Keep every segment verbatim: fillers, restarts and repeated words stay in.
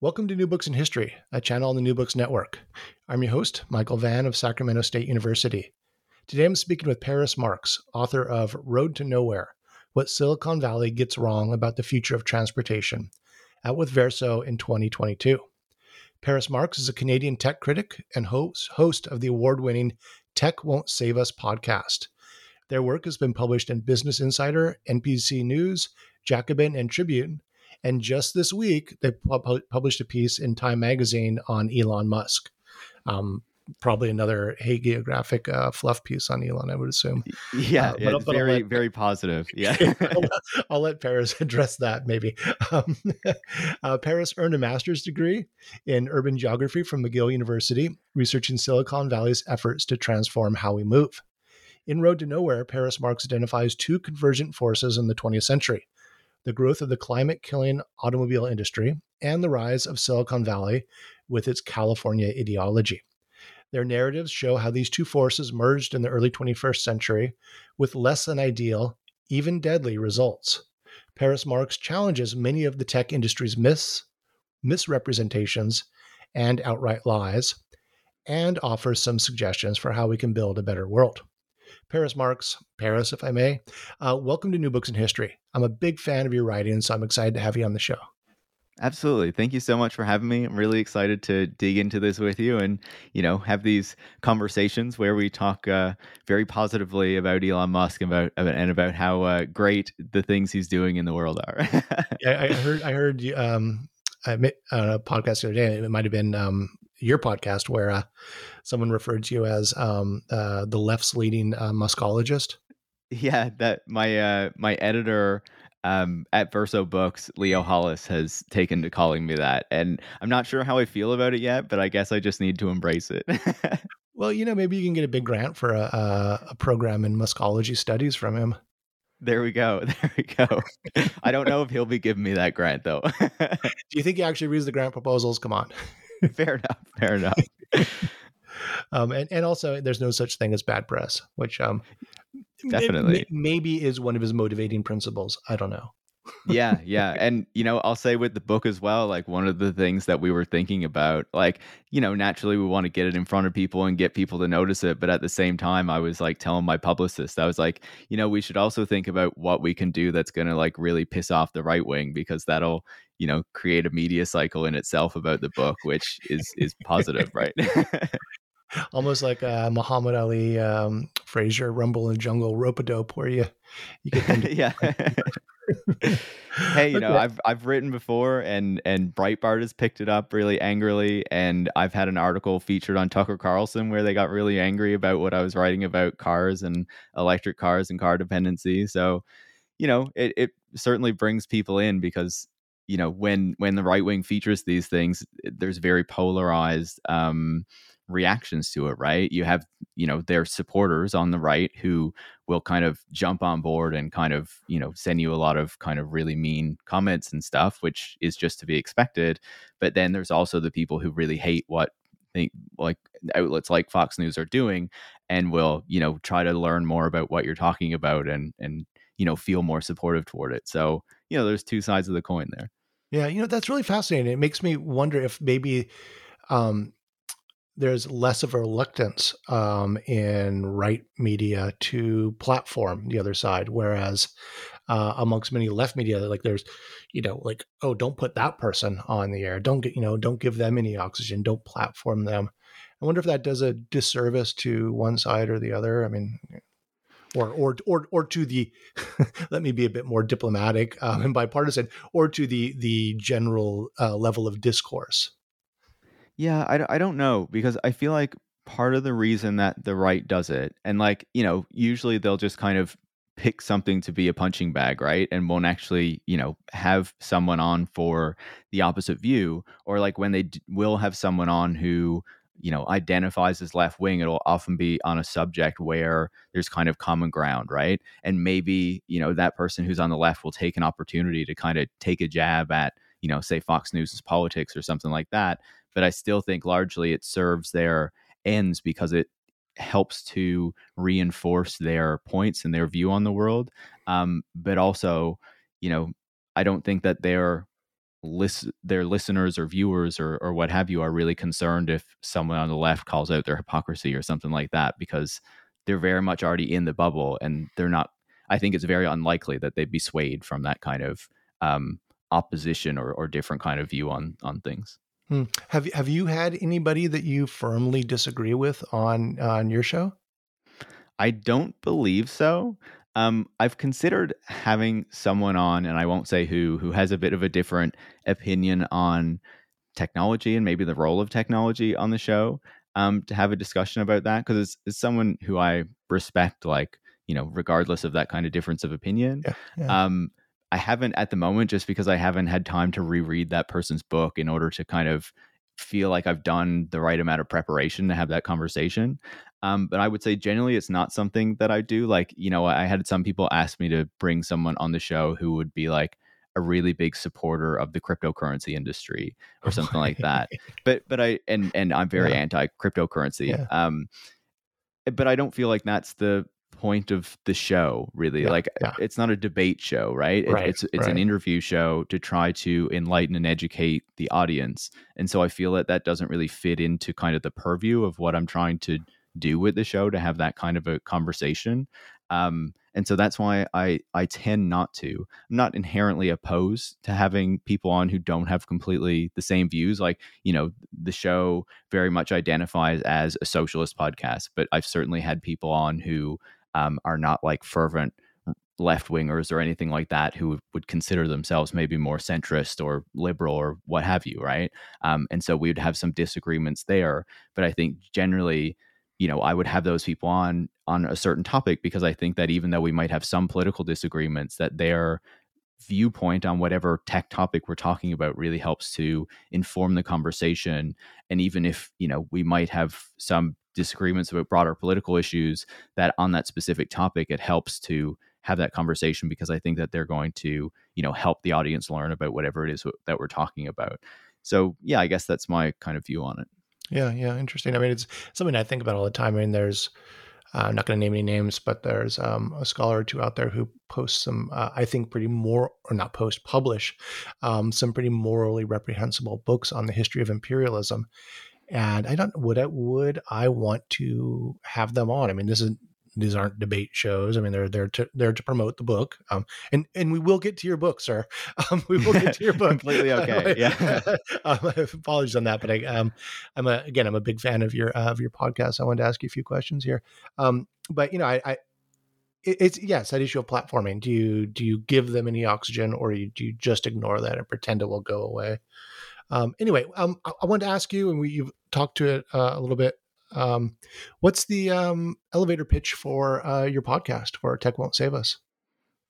Welcome to New Books in History, a channel on the New Books Network. I'm your host, Michael Vann of Sacramento State University. Today I'm speaking with Paris Marx, author of Road to Nowhere, What Silicon Valley Gets Wrong About the Future of Transportation, out with Verso in twenty twenty-two. Paris Marx is a Canadian tech critic and host of the award-winning Tech Won't Save Us podcast. Their work has been published in Business Insider, N B C News, Jacobin, and Tribune. And just this week, they pu- published a piece in Time Magazine on Elon Musk. Um, probably another hagiographic uh, fluff piece on Elon, I would assume. Yeah, uh, but, but very, let, very positive. Yeah, I'll, I'll let Paris address that maybe. Um, uh, Paris earned a master's degree in urban geography from McGill University, researching Silicon Valley's efforts to transform how we move. In Road to Nowhere, Paris Marx identifies two convergent forces in the twentieth century. The growth of the climate-killing automobile industry, and the rise of Silicon Valley with its California ideology. Their narratives show how these two forces merged in the early twenty-first century with less than ideal, even deadly results. Paris Marx challenges many of the tech industry's myths, misrepresentations, and outright lies, and offers some suggestions for how we can build a better world. Paris Marx, Paris, if I may, uh, welcome to New Books in History. I'm a big fan of your writing, so I'm excited to have you on the show. Absolutely. Thank you so much for having me. I'm really excited to dig into this with you and, you know, have these conversations where we talk uh, very positively about Elon Musk and about, and about how uh, great the things he's doing in the world are. Yeah, I heard, I heard you, um, I met on a podcast the other day, it might've been, um, your podcast where uh, someone referred to you as um, uh, the left's leading uh, muscologist. Yeah, that my uh, my editor um, at Verso Books, Leo Hollis, has taken to calling me that, and I'm not sure how I feel about it yet, but I guess I just need to embrace it. Well, you know, maybe you can get a big grant for a, a, a program in muscology studies from him. There we go. There we go. I don't know if he'll be giving me that grant though. Do you think he actually reads the grant proposals? Come on. Fair enough. Fair enough. um, and, and also, there's no such thing as bad press, which um, definitely may, maybe is one of his motivating principles. I don't know. yeah. Yeah. And, you know, I'll say with the book as well, like one of the things that we were thinking about, like, you know, naturally we want to get it in front of people and get people to notice it. But at the same time, I was like telling my publicist, I was like, you know, we should also think about what we can do that's going to like really piss off the right wing, because that'll, you know, create a media cycle in itself about the book, which is is positive, right? Almost like uh, Muhammad Ali, um, Frazier, Rumble in the Jungle, rope-a-dope, where you, you get yeah. Hey, you know, okay. I've I've written before, and and Breitbart has picked it up really angrily, and I've had an article featured on Tucker Carlson where they got really angry about what I was writing about cars and electric cars and car dependency. So, you know, it it certainly brings people in because, you know, when when the right wing features these things, there's very polarized um, reactions to it, right? You have, you know, their supporters on the right who will kind of jump on board and kind of, you know, send you a lot of kind of really mean comments and stuff, which is just to be expected. But then there's also the people who really hate what think like outlets like Fox News are doing, and will, you know, try to learn more about what you're talking about and, and, you know, feel more supportive toward it. So, you know, there's two sides of the coin there. Yeah. You know, that's really fascinating. It makes me wonder if maybe um, there's less of a reluctance um, in right media to platform the other side. Whereas uh, amongst many left media, like there's, you know, like, oh, don't put that person on the air. Don't get, you know, don't give them any oxygen. Don't platform them. I wonder if that does a disservice to one side or the other. I mean, or or or or to the, let me be a bit more diplomatic um, and bipartisan, or to the the general uh, level of discourse. Yeah, I, I don't know, because I feel like part of the reason that the right does it, and like, you know, usually they'll just kind of pick something to be a punching bag, right? And won't actually, you know, have someone on for the opposite view, or like when they d- will have someone on who, you know, identifies as left wing, it'll often be on a subject where there's kind of common ground, right? And maybe, you know, that person who's on the left will take an opportunity to kind of take a jab at, you know, say Fox News' politics or something like that. But I still think largely it serves their ends because it helps to reinforce their points and their view on the world. Um, but also, you know, I don't think that they're List, their listeners or viewers or or what have you are really concerned if someone on the left calls out their hypocrisy or something like that, because they're very much already in the bubble, and they're not, I think it's very unlikely that they'd be swayed from that kind of um, opposition or, or different kind of view on on things. Hmm. Have, have you had anybody that you firmly disagree with on, uh, on your show? I don't believe so. Um, I've considered having someone on, and I won't say who, who has a bit of a different opinion on technology and maybe the role of technology on the show, um, to have a discussion about that, because it's, it's someone who I respect, like, you know, regardless of that kind of difference of opinion. Yeah, yeah. Um, I haven't at the moment, just because I haven't had time to reread that person's book in order to kind of feel like I've done the right amount of preparation to have that conversation. Um, but I would say generally it's not something that I do. Like, you know, I had some people ask me to bring someone on the show who would be like a really big supporter of the cryptocurrency industry or something like that. But, but I, and, and I'm very yeah. anti cryptocurrency. Yeah. Um, but I don't feel like that's the point of the show, really. Yeah. Like yeah. It's not a debate show, right? right. It, it's, it's right. an interview show to try to enlighten and educate the audience. And so I feel that that doesn't really fit into kind of the purview of what I'm trying to do with the show, to have that kind of a conversation. Um, and so that's why I, I tend not to. I'm not inherently opposed to having people on who don't have completely the same views. Like, you know, the show very much identifies as a socialist podcast, but I've certainly had people on who um, are not like fervent left-wingers or anything like that, who would consider themselves maybe more centrist or liberal or what have you, right? Um, and so we would have some disagreements there. But I think generally, you know, I would have those people on on a certain topic because I think that even though we might have some political disagreements, that their viewpoint on whatever tech topic we're talking about really helps to inform the conversation. And even if, you know, we might have some disagreements about broader political issues, that on that specific topic, it helps to have that conversation because I think that they're going to, you know, help the audience learn about whatever it is that we're talking about. So, yeah, I guess that's my kind of view on it. Yeah. Yeah. Interesting. I mean, it's something I think about all the time. I mean, there's, uh, I'm not going to name any names, but there's um, a scholar or two out there who posts some, uh, I think pretty more or not post publish um, some pretty morally reprehensible books on the history of imperialism. And I don't, would I, would I want to have them on? I mean, this is, these aren't debate shows. I mean, they're there to there to promote the book, um, and and we will get to your book, sir. Um, we will get to your book. Completely okay. Yeah. um, apologies on that, but I, um, I'm a, again, I'm a big fan of your uh, of your podcast. I wanted to ask you a few questions here, um, but you know, I, I it, it's yes, that issue of platforming. Do you do you give them any oxygen, or do you, do you just ignore that and pretend it will go away? Um, anyway, um, I, I wanted to ask you, and we you've talked to it uh, a little bit. Um, what's the, um, elevator pitch for, uh, your podcast for Tech Won't Save Us?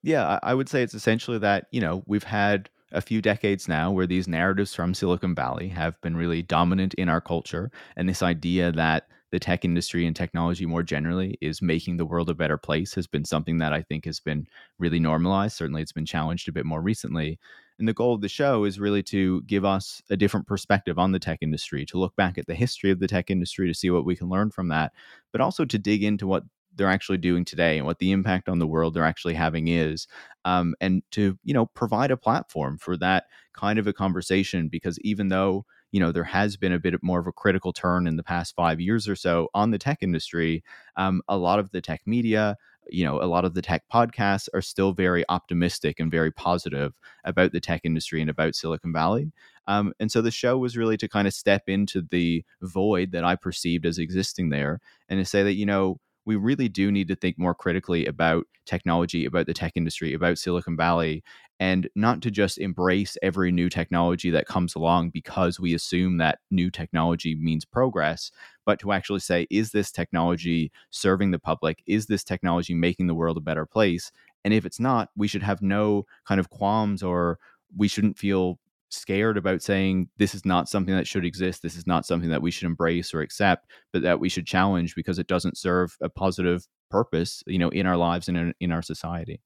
Yeah, I would say it's essentially that, you know, we've had a few decades now where these narratives from Silicon Valley have been really dominant in our culture. And this idea that the tech industry and technology more generally is making the world a better place has been something that I think has been really normalized. Certainly it's been challenged a bit more recently. And the goal of the show is really to give us a different perspective on the tech industry, to look back at the history of the tech industry to see what we can learn from that, but also to dig into what they're actually doing today and what the impact on the world they're actually having is, um, and to, you know, provide a platform for that kind of a conversation. Because even though, you know, there has been a bit more of a critical turn in the past five years or so on the tech industry, um, a lot of the tech media, you know, a lot of the tech podcasts are still very optimistic and very positive about the tech industry and about Silicon Valley. Um, and so the show was really to kind of step into the void that I perceived as existing there and to say that, you know, we really do need to think more critically about technology, about the tech industry, about Silicon Valley, and not to just embrace every new technology that comes along because we assume that new technology means progress, but to actually say, is this technology serving the public? Is this technology making the world a better place? And if it's not, we should have no kind of qualms, or we shouldn't feel scared about saying this is not something that should exist, this is not something that we should embrace or accept, but that we should challenge because it doesn't serve a positive purpose, you know, in our lives and in, in our society.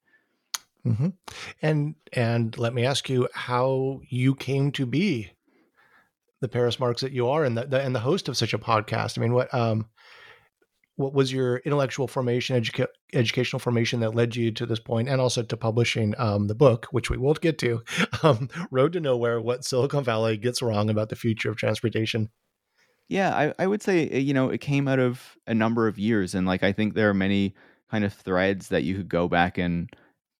Mm-hmm. And and let me ask you how you came to be the Paris Marx that you are, and the, the and the host of such a podcast. I mean, what um what was your intellectual formation, educa- educational formation that led you to this point, and also to publishing um, the book, which we won't get to, um, Road to Nowhere, What Silicon Valley Gets Wrong About the Future of Transportation? Yeah, I, I would say, you know, it came out of a number of years. And like, I think there are many kind of threads that you could go back and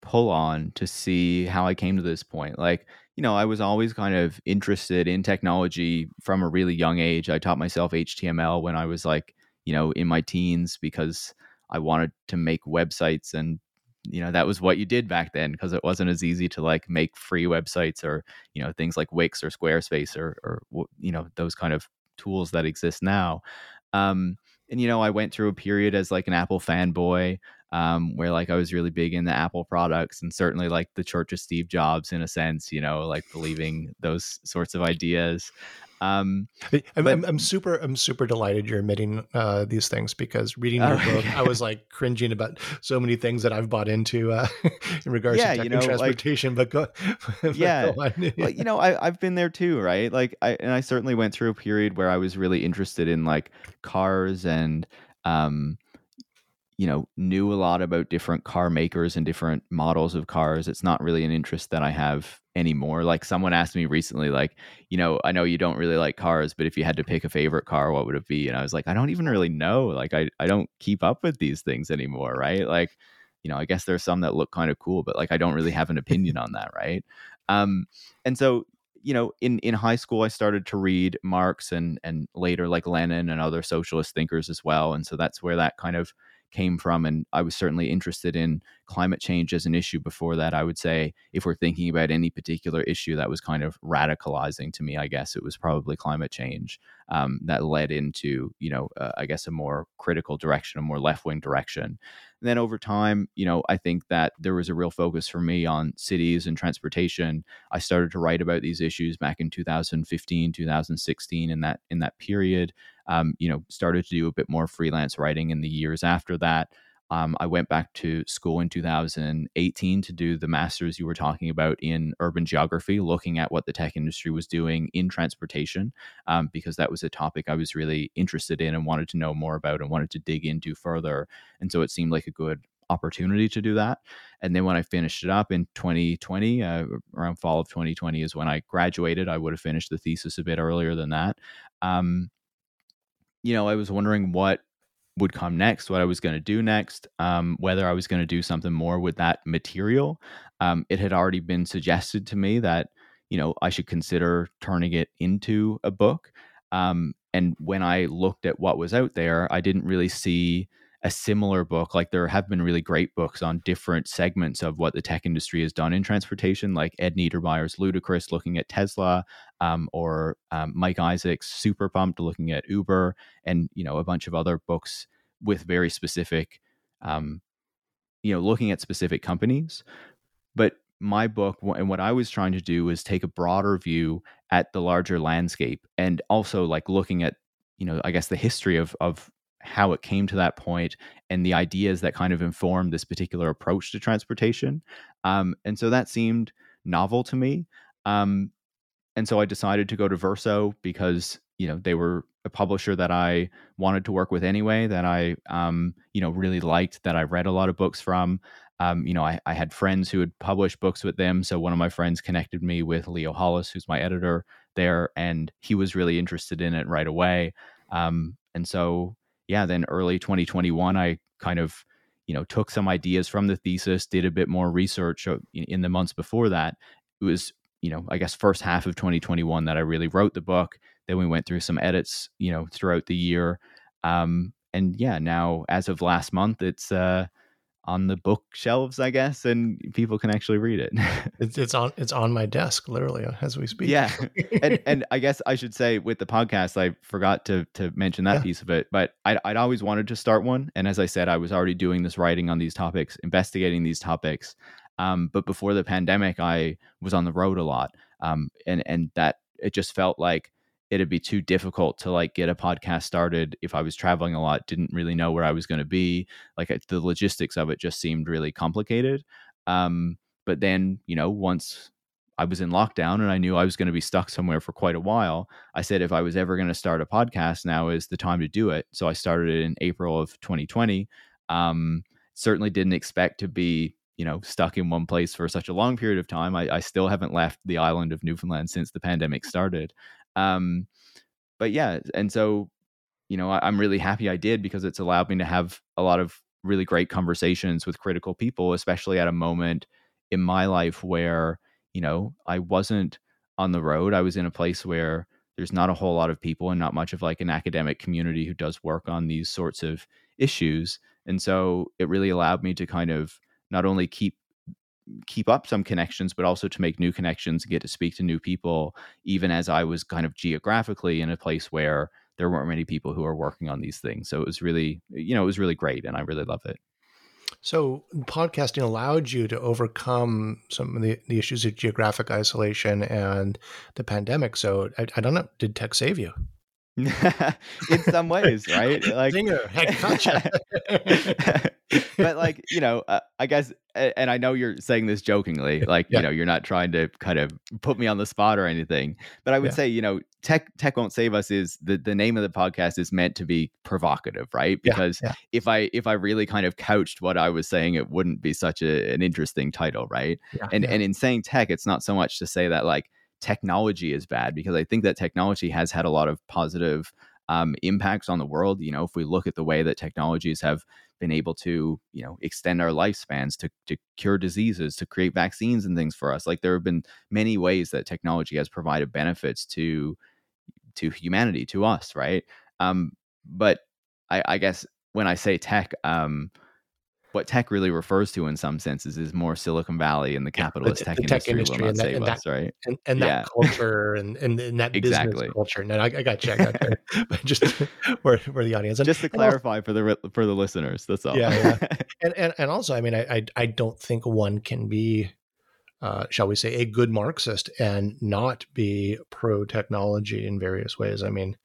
pull on to see how I came to this point. Like, you know, I was always kind of interested in technology from a really young age. I taught myself H T M L when I was like, you know, in my teens, because I wanted to make websites, and, you know, that was what you did back then because it wasn't as easy to like make free websites or, you know, things like Wix or Squarespace or, or, you know, those kind of tools that exist now. Um, and, you know, I went through a period as like an Apple fanboy, um, where like I was really big into Apple products, and certainly like the Church of Steve Jobs in a sense, you know, like believing those sorts of ideas. Um, I'm, but, I'm, I'm super, I'm super delighted you're admitting uh, these things, because reading your oh, book, yeah. I was like cringing about so many things that I've bought into uh, in regards yeah, to tech you know, and transportation. Like, but go, yeah, but go well, you know, I, I've been there too, right? Like, I and I certainly went through a period where I was really interested in like cars, and um, you know, knew a lot about different car makers and different models of cars. It's not really an interest that I have anymore. Like someone asked me recently, like, you know, I know you don't really like cars, but if you had to pick a favorite car, what would it be? And I was like, I don't even really know. Like, I, I don't keep up with these things anymore. Right. Like, you know, I guess there's some that look kind of cool, but like, I don't really have an opinion on that. Right. Um, and so, you know, in, in high school, I started to read Marx and, and later like Lenin and other socialist thinkers as well. And so that's where that kind of came from. And I was certainly interested in climate change as an issue before that. I would say if we're thinking about any particular issue that was kind of radicalizing to me, I guess it was probably climate change um, that led into, you know, uh, I guess a more critical direction, a more left-wing direction. And then over time, you know, I think that there was a real focus for me on cities and transportation. I started to write about these issues back in two thousand fifteen, two thousand sixteen, in that, in that period. Um, you know, started to do a bit more freelance writing in the years after that. Um, I went back to school in two thousand eighteen to do the master's you were talking about in urban geography, looking at what the tech industry was doing in transportation, um, because that was a topic I was really interested in and wanted to know more about and wanted to dig into further. And so it seemed like a good opportunity to do that. And then when I finished it up in twenty twenty, uh, around fall of twenty twenty is when I graduated. I would have finished the thesis a bit earlier than that. Um, you know, I was wondering what would come next, what I was going to do next, um, whether I was going to do something more with that material. Um, it had already been suggested to me that, you know, I should consider turning it into a book. Um, and when I looked at what was out there, I didn't really see a similar book. Like there have been really great books on different segments of what the tech industry has done in transportation, like Ed Niedermeyer's Ludicrous looking at Tesla, um, or um, Mike Isaac's Super Pumped looking at Uber, and, you know, a bunch of other books with very specific, um, you know, looking at specific companies. But my book and what I was trying to do was take a broader view at the larger landscape, and also like looking at, you know, I guess the history of, of, how it came to that point and the ideas that kind of informed this particular approach to transportation. Um, and so that seemed novel to me. Um, and so I decided to go to Verso because, you know, they were a publisher that I wanted to work with anyway, that I, um, you know, really liked, that I read a lot of books from. Um, you know, I, I had friends who had published books with them. So one of my friends connected me with Leo Hollis, who's my editor there, and he was really interested in it right away. Um, and so, yeah, then early twenty twenty-one, I kind of, you know, took some ideas from the thesis, did a bit more research in the months before that. It was, you know, I guess first half of twenty twenty-one that I really wrote the book. Then we went through some edits, you know, throughout the year. Um, and yeah, now as of last month, it's, uh, on the bookshelves, I guess, and people can actually read it. It's, it's on it's on my desk, literally, as we speak. Yeah, and and I guess I should say with the podcast, I forgot to to mention that yeah. piece of it, but I'd, I'd always wanted to start one. And as I said, I was already doing this writing on these topics, investigating these topics. Um, but before the pandemic, I was on the road a lot, um, and and that it just felt like it'd be too difficult to like get a podcast started if I was traveling a lot, didn't really know where I was going to be. Like the logistics of it just seemed really complicated. Um, but then, you know, once I was in lockdown and I knew I was going to be stuck somewhere for quite a while, I said, if I was ever going to start a podcast, now is the time to do it. So I started it in April of twenty twenty. Um, certainly didn't expect to be, you know, stuck in one place for such a long period of time. I, I still haven't left the island of Newfoundland since the pandemic started. Um, but yeah, and so, you know, I, I'm really happy I did because it's allowed me to have a lot of really great conversations with critical people, especially at a moment in my life where, you know, I wasn't on the road. I was in a place where there's not a whole lot of people and not much of like an academic community who does work on these sorts of issues. And so it really allowed me to kind of not only keep keep up some connections, but also to make new connections and get to speak to new people, even as I was kind of geographically in a place where there weren't many people who are working on these things. So it was really, you know, it was really great and I really love it. So podcasting allowed you to overcome some of the, the issues of geographic isolation and the pandemic. So I, I don't know, did tech save you? In some ways, right? Like, Zinger, heck, gotcha. But like, you know, uh, I guess, and I know you're saying this jokingly, like, yeah. you know, you're not trying to kind of put me on the spot or anything, but I would yeah. say, you know, tech, tech won't save us is the, the name of the podcast is meant to be provocative, right? Because yeah, yeah. if I, if I really kind of couched what I was saying, it wouldn't be such a, an interesting title. Right. Yeah, and, yeah. and in saying tech, it's not so much to say that like, technology is bad, because I think that technology has had a lot of positive um, impacts on the world. You know, if we look at the way that technologies have been able to, you know, extend our lifespans, to, to cure diseases, to create vaccines and things for us, like there have been many ways that technology has provided benefits to to humanity, to us, right? Um, but I, I guess when I say tech, um, what tech really refers to in some senses is more Silicon Valley and the capitalist yeah, the, tech, the industry tech industry will not and that, save and that, us, right? And, and that yeah. culture and, and, and that exactly. business culture. No, I, I got you. I got you. But just where, where the audience. And, just to clarify also, for the for the listeners, that's all. Yeah, yeah. And, and and also, I mean, I, I I don't think one can be, uh, shall we say, a good Marxist and not be pro-technology in various ways. I mean,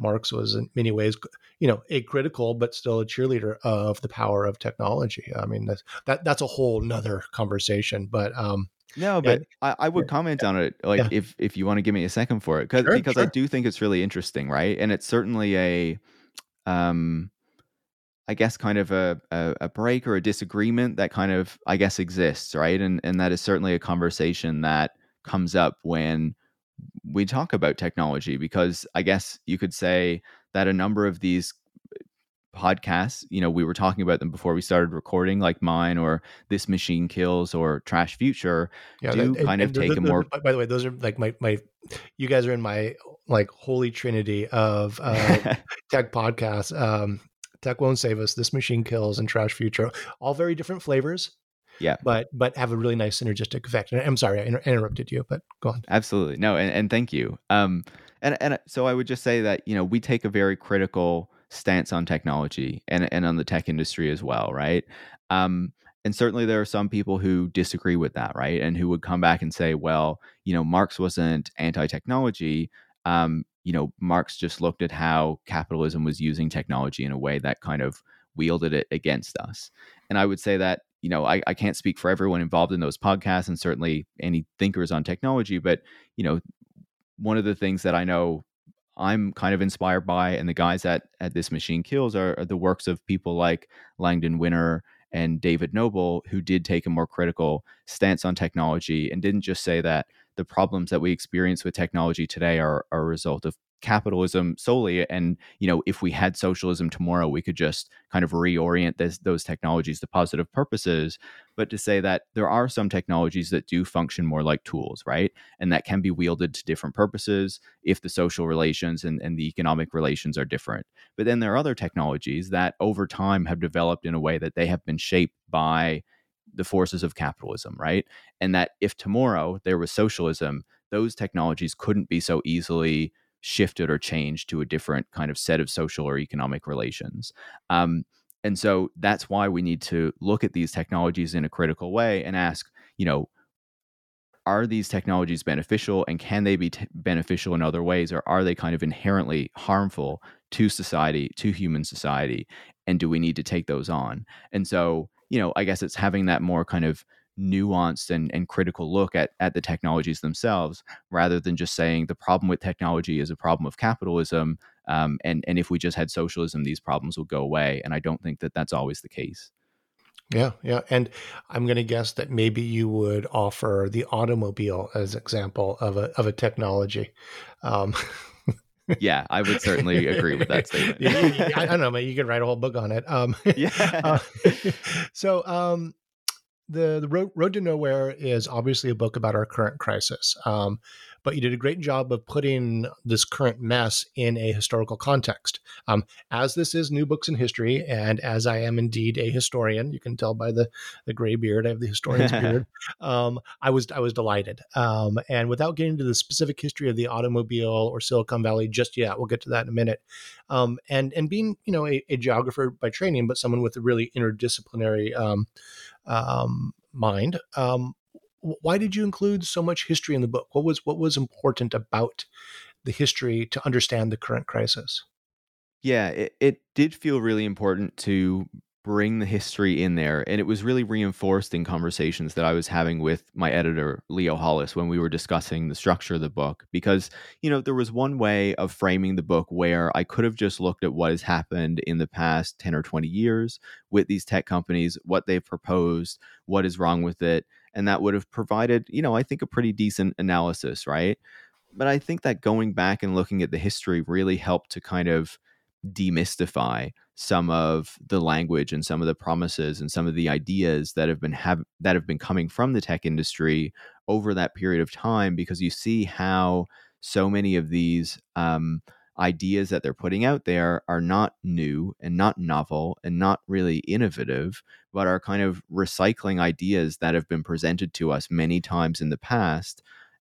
Marx was in many ways, you know, a critical, but still a cheerleader of the power of technology. I mean, that's, that, that's a whole nother conversation, but, um, no, but yeah, I, I would yeah, comment yeah, on it. Like yeah. if, if you want to give me a second for it, cause, sure, because sure. I do think it's really interesting. Right. And it's certainly a, um, I guess kind of a, a, a break or a disagreement that kind of, I guess exists. Right. And, and that is certainly a conversation that comes up when we talk about technology, because I guess you could say that a number of these podcasts, you know, we were talking about them before we started recording, like mine or This Machine Kills or Trash Future, yeah, do that, kind and, of and take those, a more... By the way, those are like my, my, you guys are in my like holy trinity of uh, tech podcasts. Um, Tech Won't Save Us, This Machine Kills, and Trash Future, all very different flavors. Yeah, but but have a really nice synergistic effect. And I'm sorry I inter- interrupted you, but go on. Absolutely, no, and, and thank you. Um, and and so I would just say that, you know, we take a very critical stance on technology and and on the tech industry as well, right? Um, and certainly there are some people who disagree with that, right? And who would come back and say, well, you know, Marx wasn't anti-technology. Um, you know, Marx just looked at how capitalism was using technology in a way that kind of wielded it against us. And I would say that, you know, I, I can't speak for everyone involved in those podcasts and certainly any thinkers on technology, but, you know, one of the things that I know I'm kind of inspired by, and the guys at, at This Machine Kills are, are the works of people like Langdon Winner and David Noble, who did take a more critical stance on technology and didn't just say that the problems that we experience with technology today are, are a result of capitalism solely. And, you know, if we had socialism tomorrow, we could just kind of reorient this, those technologies to positive purposes. But to say that there are some technologies that do function more like tools, right? And that can be wielded to different purposes if the social relations and, and the economic relations are different. But then there are other technologies that over time have developed in a way that they have been shaped by the forces of capitalism, right? And that if tomorrow there was socialism, those technologies couldn't be so easily shifted or changed to a different kind of set of social or economic relations. Um, and so that's why we need to look at these technologies in a critical way and ask, you know, are these technologies beneficial, and can they be t- beneficial in other ways, or are they kind of inherently harmful to society, to human society, and do we need to take those on? And so, you know, I guess it's having that more kind of nuanced and, and critical look at, at the technologies themselves, rather than just saying the problem with technology is a problem of capitalism. Um, and, and if we just had socialism, these problems will go away. And I don't think that that's always the case. Yeah. Yeah. And I'm going to guess that maybe you would offer the automobile as example of a, of a technology. Um, yeah, I would certainly agree with that statement. yeah, I don't know, man, you could write a whole book on it. Um, yeah. Uh, so, um, The, the Road, Road to Nowhere is obviously a book about our current crisis, um, but you did a great job of putting this current mess in a historical context. Um, as this is New Books in History, and as I am indeed a historian, you can tell by the, the gray beard, I have the historian's beard, um, I was I was delighted. Um, and without getting into the specific history of the automobile or Silicon Valley just yet, we'll get to that in a minute, um, and, and being you know a, a geographer by training, but someone with a really interdisciplinary um Um, mind. Um, why did you include so much history in the book? What was what was important about the history to understand the current crisis? Yeah, it, it did feel really important to bring the history in there. And it was really reinforced in conversations that I was having with my editor, Leo Hollis, when we were discussing the structure of the book, because, you know, there was one way of framing the book where I could have just looked at what has happened in the past ten or twenty years with these tech companies, what they've proposed, what is wrong with it. And that would have provided, you know, I think a pretty decent analysis, right? But I think that going back and looking at the history really helped to kind of demystify some of the language and some of the promises and some of the ideas that have been have that have been coming from the tech industry over that period of time, because you see how so many of these um, ideas that they're putting out there are not new and not novel and not really innovative, but are kind of recycling ideas that have been presented to us many times in the past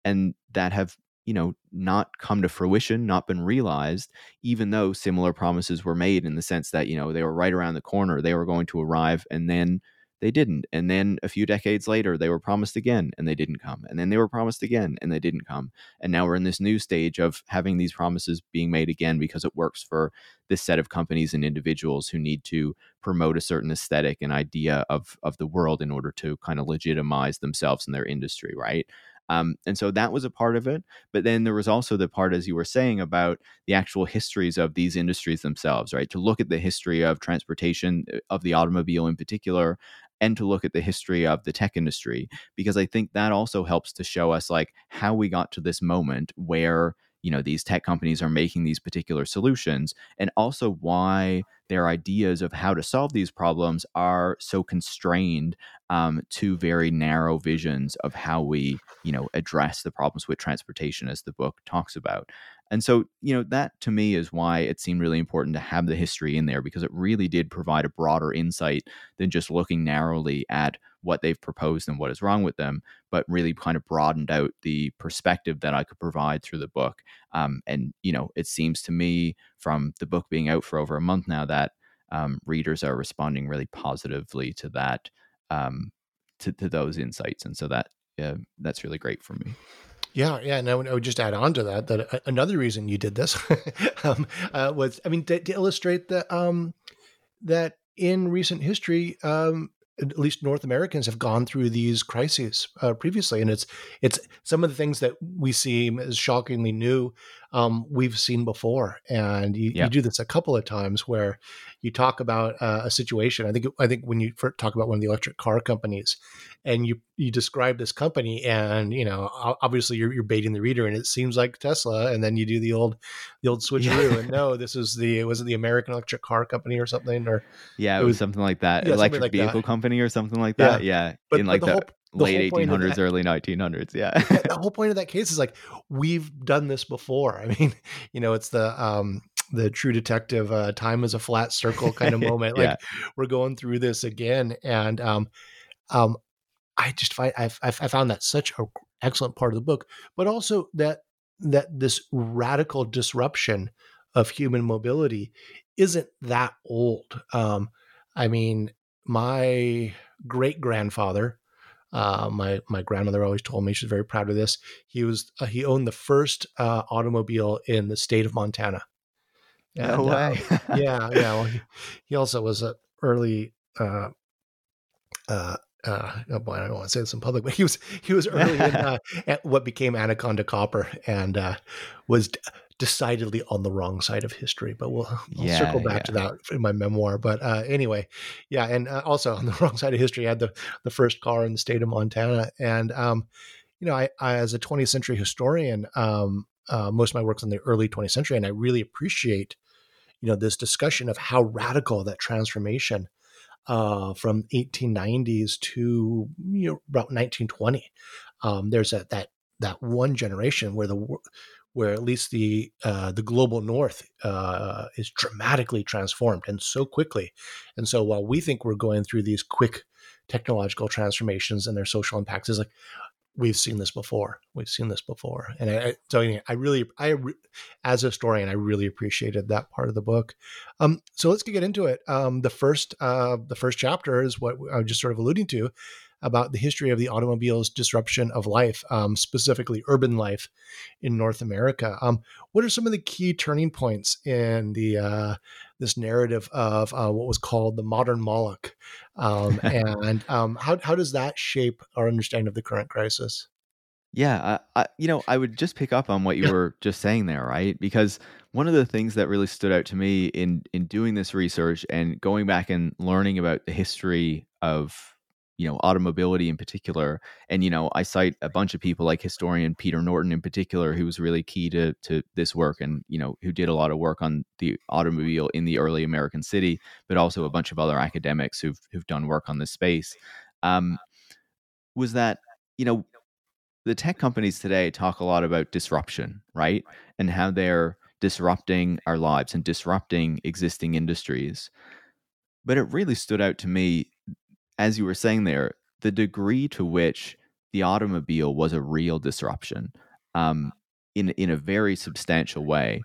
and that have you know, not come to fruition, not been realized, even though similar promises were made, in the sense that, you know, they were right around the corner, they were going to arrive, and then they didn't. And then a few decades later, they were promised again and they didn't come. And then they were promised again and they didn't come. And now we're in this new stage of having these promises being made again because it works for this set of companies and individuals who need to promote a certain aesthetic and idea of, of the world in order to kind of legitimize themselves in their industry, right? Um, and so that was a part of it. But then there was also the part, as you were saying, about the actual histories of these industries themselves, right? To look at the history of transportation, of the automobile in particular, and to look at the history of the tech industry, because I think that also helps to show us like how we got to this moment where, you know, these tech companies are making these particular solutions, and also why their ideas of how to solve these problems are so constrained um, to very narrow visions of how we, you know, address the problems with transportation, as the book talks about. And so, you know, that to me is why it seemed really important to have the history in there, because it really did provide a broader insight than just looking narrowly at what they've proposed and what is wrong with them, but really kind of broadened out the perspective that I could provide through the book. Um, and, you know, it seems to me from the book being out for over a month now that um, readers are responding really positively to that, um, to, to those insights. And so that uh, that's really great for me. Yeah, yeah, and I would, I would just add on to that, that another reason you did this um, uh, was, I mean, to, to illustrate the, um, that in recent history, um, at least North Americans have gone through these crises uh, previously. And it's it's some of the things that we see as shockingly new, um, we've seen before. And you, yeah. you do this a couple of times where you talk about uh, a situation. I think I think when you talk about one of the electric car companies and you, you describe this company and, you know, obviously you're, you're baiting the reader and it seems like Tesla. And then you do the old the old switcheroo yeah. and no, this is the, was it the American Electric Car Company or something? Or Yeah, it, it was, was something like that. Yeah, electric like vehicle that. company. or something like that yeah, yeah. But, in like the, the whole, late the eighteen hundreds, early nineteen hundreds. Yeah. yeah the whole point of that case is like, we've done this before. I mean, you know, it's the um the True Detective uh time is a flat circle kind of moment. yeah. Like we're going through this again. And um um I just find I've, I've, I found that such an excellent part of the book, but also that that this radical disruption of human mobility isn't that old. um I mean, my great-grandfather, uh, my my grandmother always told me, she's very proud of this, he was uh, he owned the first uh, automobile in the state of Montana. And, no way. uh, yeah, yeah. Well, he, he also was an early, uh, uh, uh, oh boy, I don't want to say this in public, but he was he was early in uh, at what became Anaconda Copper, and uh, was d- decidedly on the wrong side of history, but we'll I'll yeah, circle back yeah. to that in my memoir. But uh, anyway, yeah. And uh, also on the wrong side of history, I had the, the first car in the state of Montana. And, um, you know, I, I as a twentieth century historian, um, uh, most of my work's in the early twentieth century. And I really appreciate, you know, this discussion of how radical that transformation uh, from eighteen nineties to, you know, about nineteen twenty. Um, there's a, that, that one generation where the where at least the uh, the global north uh, is dramatically transformed, and so quickly. And so while we think we're going through these quick technological transformations and their social impacts, is like, we've seen this before. We've seen this before. And I, so anyway, I really, I as a historian, I really appreciated that part of the book. Um, so let's get into it. Um, the first uh, the first chapter is what I was just sort of alluding to, about the history of the automobile's disruption of life, um, specifically urban life in North America. Um, what are some of the key turning points in the uh, this narrative of uh, what was called the modern Moloch? Um, and um, how how does that shape our understanding of the current crisis? Yeah, uh, I, you know, I would just pick up on what you yeah. were just saying there, right? Because one of the things that really stood out to me in in doing this research and going back and learning about the history of, you know, automobility in particular. And, you know, I cite a bunch of people like historian Peter Norton in particular, who was really key to to this work and, you know, who did a lot of work on the automobile in the early American city, but also a bunch of other academics who've who've done work on this space. Um, was that, you know, the tech companies today talk a lot about disruption, right? And how they're disrupting our lives and disrupting existing industries. But it really stood out to me, as you were saying there, the degree to which the automobile was a real disruption, um, in in a very substantial way,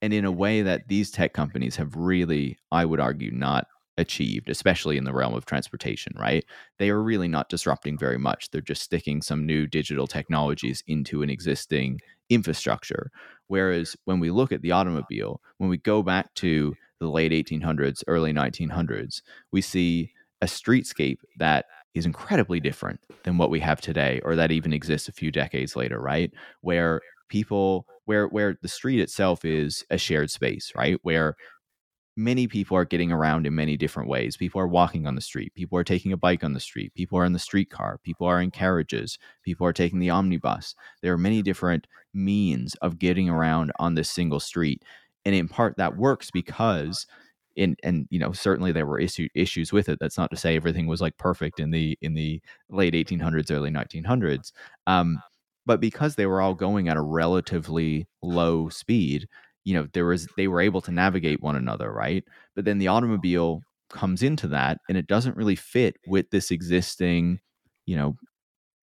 and in a way that these tech companies have really, I would argue, not achieved, especially in the realm of transportation, right? They are really not disrupting very much. They're just sticking some new digital technologies into an existing infrastructure. Whereas when we look at the automobile, when we go back to the late eighteen hundreds, early nineteen hundreds, we see a streetscape that is incredibly different than what we have today, or that even exists a few decades later, right? Where people, where where the street itself is a shared space, right? Where many people are getting around in many different ways. People are walking on the street. People are taking a bike on the street. People are in the streetcar. People are in carriages. People are taking the omnibus. There are many different means of getting around on this single street. And in part that works because And, and, you know, certainly there were issue, issues with it. That's not to say everything was like perfect in the in the late eighteen hundreds, early nineteen hundreds. Um, but because they were all going at a relatively low speed, you know, there was they were able to navigate one another. Right. But then the automobile comes into that and it doesn't really fit with this existing, you know,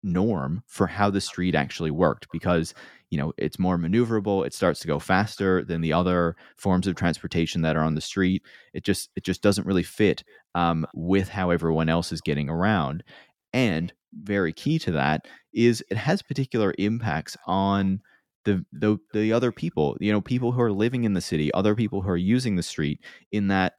norm for how the street actually worked, because, you know, it's more maneuverable. It starts to go faster than the other forms of transportation that are on the street. It just it just doesn't really fit um, with how everyone else is getting around. And very key to that is it has particular impacts on the the, the other people, you know, people who are living in the city, other people who are using the street, in that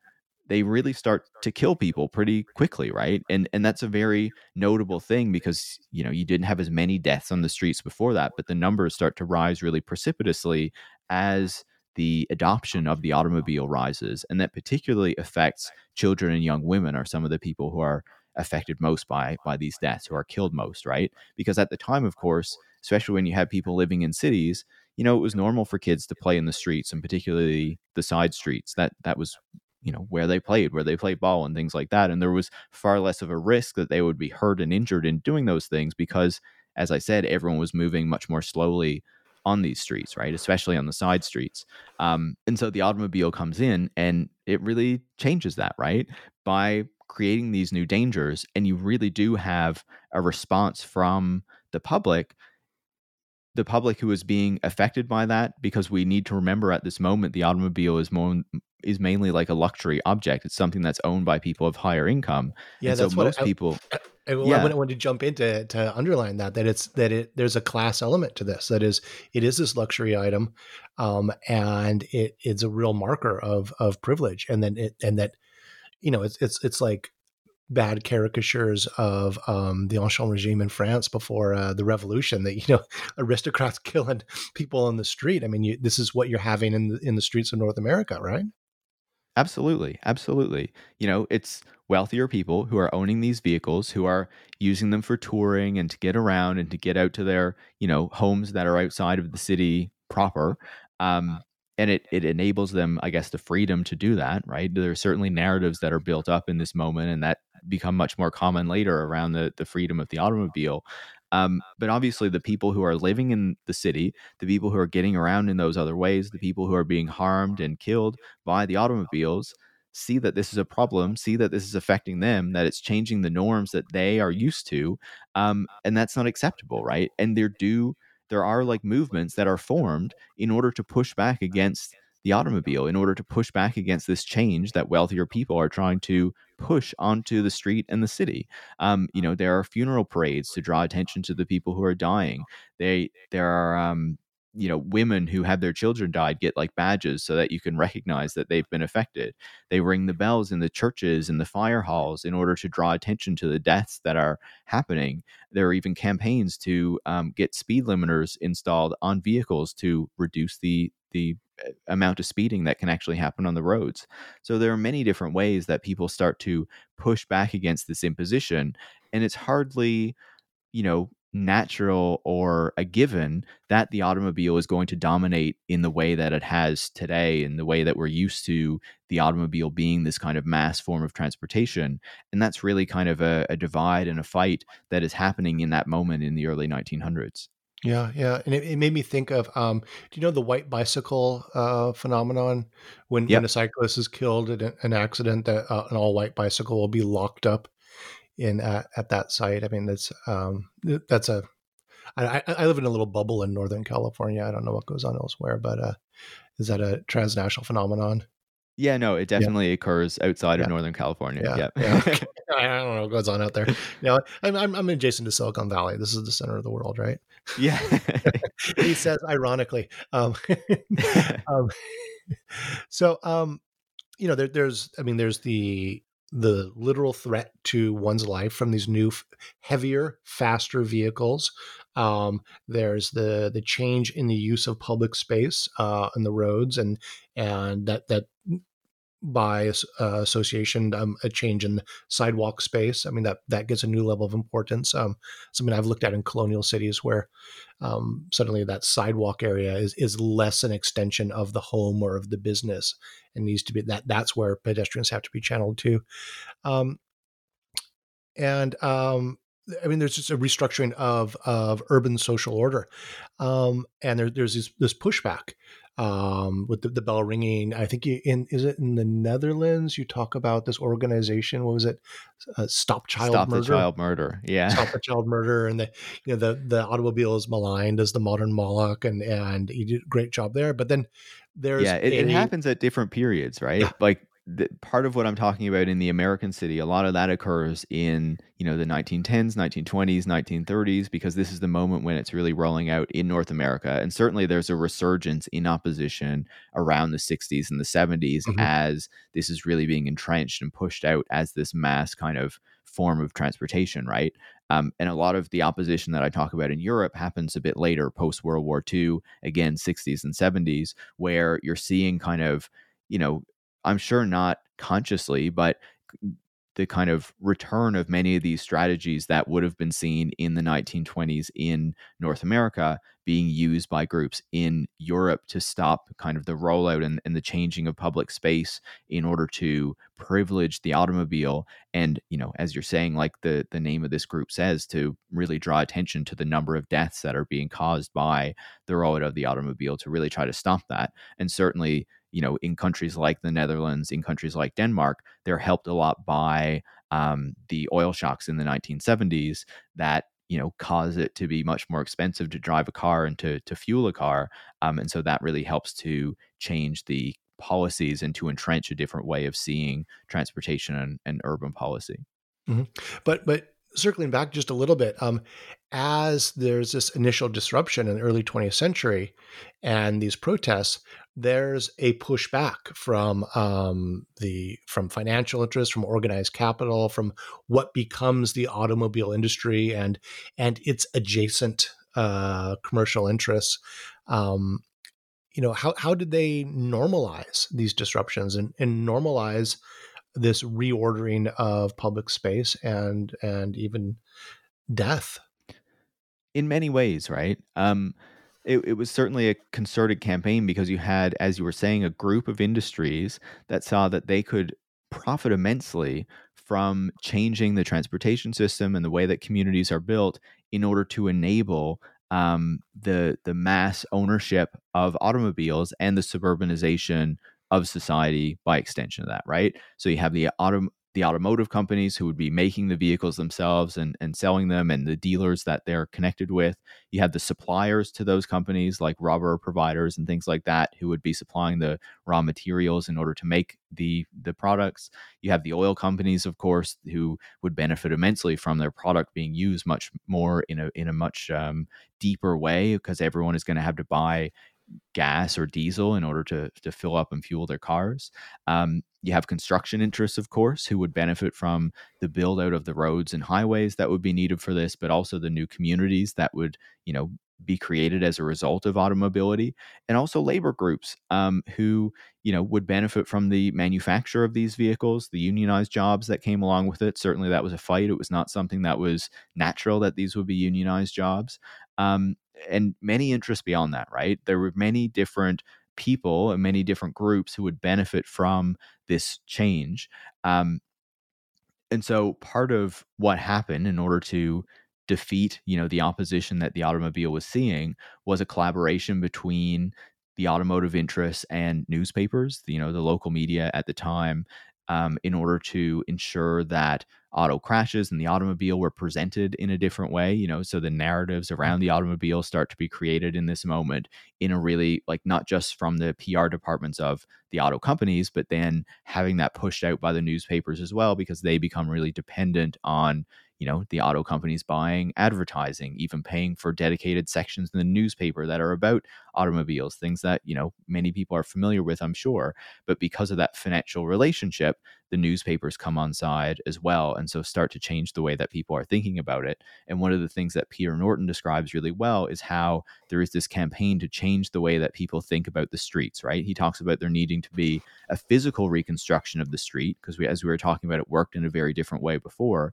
they really start to kill people pretty quickly, right? And and that's a very notable thing because, you know, you didn't have as many deaths on the streets before that, but the numbers start to rise really precipitously as the adoption of the automobile rises. And that particularly affects children and young women are some of the people who are affected most by by these deaths, who are killed most, right? Because at the time, of course, especially when you have people living in cities, you know, it was normal for kids to play in the streets, and particularly the side streets. That that was, you know, where they played, where they played ball and things like that. And there was far less of a risk that they would be hurt and injured in doing those things because, as I said, everyone was moving much more slowly on these streets, right? Especially on the side streets. Um, and so the automobile comes in and it really changes that, right? By creating these new dangers. And you really do have a response from the public the public who is being affected by that, because we need to remember at this moment, the automobile is more, is mainly like a luxury object. It's something that's owned by people of higher income. Yeah. And that's so what most I, people, I, I, yeah. I wanted to jump into to underline that, that it's, that it, there's a class element to this. That is, it is this luxury item. Um, and it, it's a real marker of, of privilege. And then it, and that, you know, it's, it's, it's like bad caricatures of um, the Ancien regime in France before uh, the revolution, that, you know, aristocrats killing people on the street. I mean, you, this is what you're having in the, in the streets of North America, right? Absolutely. Absolutely. You know, it's wealthier people who are owning these vehicles, who are using them for touring and to get around and to get out to their, you know, homes that are outside of the city proper. Um, And it it enables them, I guess, the freedom to do that, right? There are certainly narratives that are built up in this moment and that become much more common later around the, the freedom of the automobile. Um, but obviously the people who are living in the city, the people who are getting around in those other ways, the people who are being harmed and killed by the automobiles see that this is a problem, see that this is affecting them, that it's changing the norms that they are used to. Um, and that's not acceptable, right? And they're due... There are like movements that are formed in order to push back against the automobile, in order to push back against this change that wealthier people are trying to push onto the street and the city. Um, you know, there are funeral parades to draw attention to the people who are dying. They, there are, um, you know, women who have their children died get like badges so that you can recognize that they've been affected. They ring the bells in the churches and the fire halls in order to draw attention to the deaths that are happening. There are even campaigns to um, get speed limiters installed on vehicles to reduce the the amount of speeding that can actually happen on the roads. So there are many different ways that people start to push back against this imposition. And it's hardly, you know, natural or a given that the automobile is going to dominate in the way that it has today, in the way that we're used to the automobile being this kind of mass form of transportation. And that's really kind of a, a divide and a fight that is happening in that moment in the early nineteen hundreds. Yeah. Yeah. And it, it made me think of, um, do you know the white bicycle uh, phenomenon? When, yep. when a cyclist is killed in an accident, that uh, an all white bicycle will be locked up in uh, at that site. I mean, that's um, that's a. I, I live in a little bubble in Northern California. I don't know what goes on elsewhere, but uh, is that a transnational phenomenon? Yeah, no, it definitely yeah. occurs outside yeah. of Northern California. Yeah, yeah. yeah. Okay. I don't know what goes on out there. You know, I'm, I'm I'm adjacent to Silicon Valley. This is the center of the world, right? Yeah, he says ironically. Um, um, so, um, you know, there, there's. I mean, there's the. the literal threat to one's life from these new, heavier, faster vehicles. Um, there's the the change in the use of public space uh, on the roads, and and that that by uh, association, um, a change in sidewalk space. I mean, that that gets a new level of importance. Um, something I've looked at in colonial cities where um, suddenly that sidewalk area is is less an extension of the home or of the business, and needs to be that. That's where pedestrians have to be channeled to. Um, and um, I mean, there's just a restructuring of of urban social order, um, and there, there's this, this pushback. Um, with the, the bell ringing, I think you, in is it in the Netherlands? You talk about this organization. What was it? Uh, Stop Child Stop Murder. Stop the Child Murder. Yeah. Stop the Child Murder, and the you know the the automobile is maligned as the modern Moloch, and and you did a great job there. But then there's yeah, it, a, it happens at different periods, right? Yeah. Like the, part of what I'm talking about in the American city, a lot of that occurs in, you know, the nineteen tens, nineteen twenties, nineteen thirties, because this is the moment when it's really rolling out in North America. And certainly there's a resurgence in opposition around the sixties and the seventies mm-hmm. as this is really being entrenched and pushed out as this mass kind of form of transportation, right? Um, and a lot of the opposition that I talk about in Europe happens a bit later, post-World War Two, again, sixties and seventies, where you're seeing kind of, you know, I'm sure not consciously, but the kind of return of many of these strategies that would have been seen in the nineteen twenties in North America being used by groups in Europe to stop kind of the rollout and, and the changing of public space in order to privilege the automobile. And, you know, as you're saying, like the, the name of this group says, to really draw attention to the number of deaths that are being caused by the rollout of the automobile to really try to stop that. And certainly, you know, in countries like the Netherlands, in countries like Denmark, they're helped a lot by um, the oil shocks in the nineteen seventies that, you know, cause it to be much more expensive to drive a car and to to fuel a car. Um, and so that really helps to change the policies and to entrench a different way of seeing transportation and, and urban policy. Mm-hmm. But, but circling back just a little bit, um, as there's this initial disruption in the early twentieth century and these protests, there's a pushback from um, the from financial interests, from organized capital, from what becomes the automobile industry and and its adjacent uh, commercial interests. Um, you know, how how did they normalize these disruptions and, and normalize this reordering of public space and and even death? In many ways, right? Um, It, it was certainly a concerted campaign because you had, as you were saying, a group of industries that saw that they could profit immensely from changing the transportation system and the way that communities are built in order to enable um, the the mass ownership of automobiles and the suburbanization of society by extension of that, right? So you have the auto, the automotive companies who would be making the vehicles themselves and, and selling them, and the dealers that they're connected with. You have the suppliers to those companies like rubber providers and things like that who would be supplying the raw materials in order to make the the products. You have the oil companies, of course, who would benefit immensely from their product being used much more in a in a much um, deeper way because everyone is going to have to buy gas or diesel in order to to fill up and fuel their cars. Um, you have construction interests, of course, who would benefit from the build out of the roads and highways that would be needed for this, but also the new communities that would, you know, be created as a result of automobility, and also labor groups um, who, you know, would benefit from the manufacture of these vehicles, the unionized jobs that came along with it. Certainly that was a fight. It was not something that was natural that these would be unionized jobs. Um, and many interests beyond that, right? There were many different people and many different groups who would benefit from this change. Um, and so part of what happened in order to defeat, you know, the opposition that the automobile was seeing was a collaboration between the automotive interests and newspapers, you know, the local media at the time, um, in order to ensure that auto crashes and the automobile were presented in a different way, you know, so the narratives around the automobile start to be created in this moment in a really, like, not just from the P R departments of the auto companies, but then having that pushed out by the newspapers as well, because they become really dependent on, you know, the auto companies buying advertising, even paying for dedicated sections in the newspaper that are about automobiles, things that, you know, many people are familiar with, I'm sure. But because of that financial relationship, the newspapers come on side as well, and so start to change the way that people are thinking about it. And one of the things that Peter Norton describes really well is how there is this campaign to change the way that people think about the streets, right? He talks about there needing to be a physical reconstruction of the street, because we, as we were talking about, it worked in a very different way before.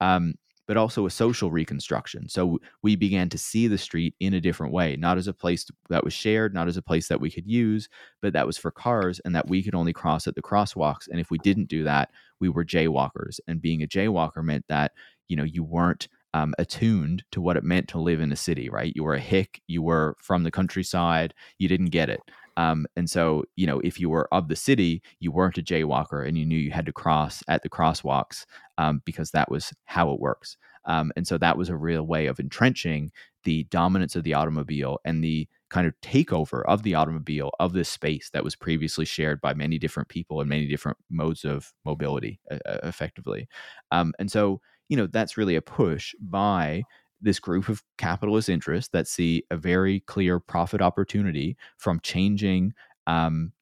Um, but also a social reconstruction. So we began to see the street in a different way, not as a place that was shared, not as a place that we could use, but that was for cars and that we could only cross at the crosswalks. And if we didn't do that, we were jaywalkers. And being a jaywalker meant that, you know, you weren't um, attuned to what it meant to live in a city, right? You were a hick, you were from the countryside, you didn't get it. Um, and so, you know, if you were of the city, you weren't a jaywalker and you knew you had to cross at the crosswalks um, because that was how it works. Um, and so that was a real way of entrenching the dominance of the automobile and the kind of takeover of the automobile, of this space that was previously shared by many different people and many different modes of mobility, uh, effectively. Um, and so, you know, that's really a push by this group of capitalist interests that see a very clear profit opportunity from changing um,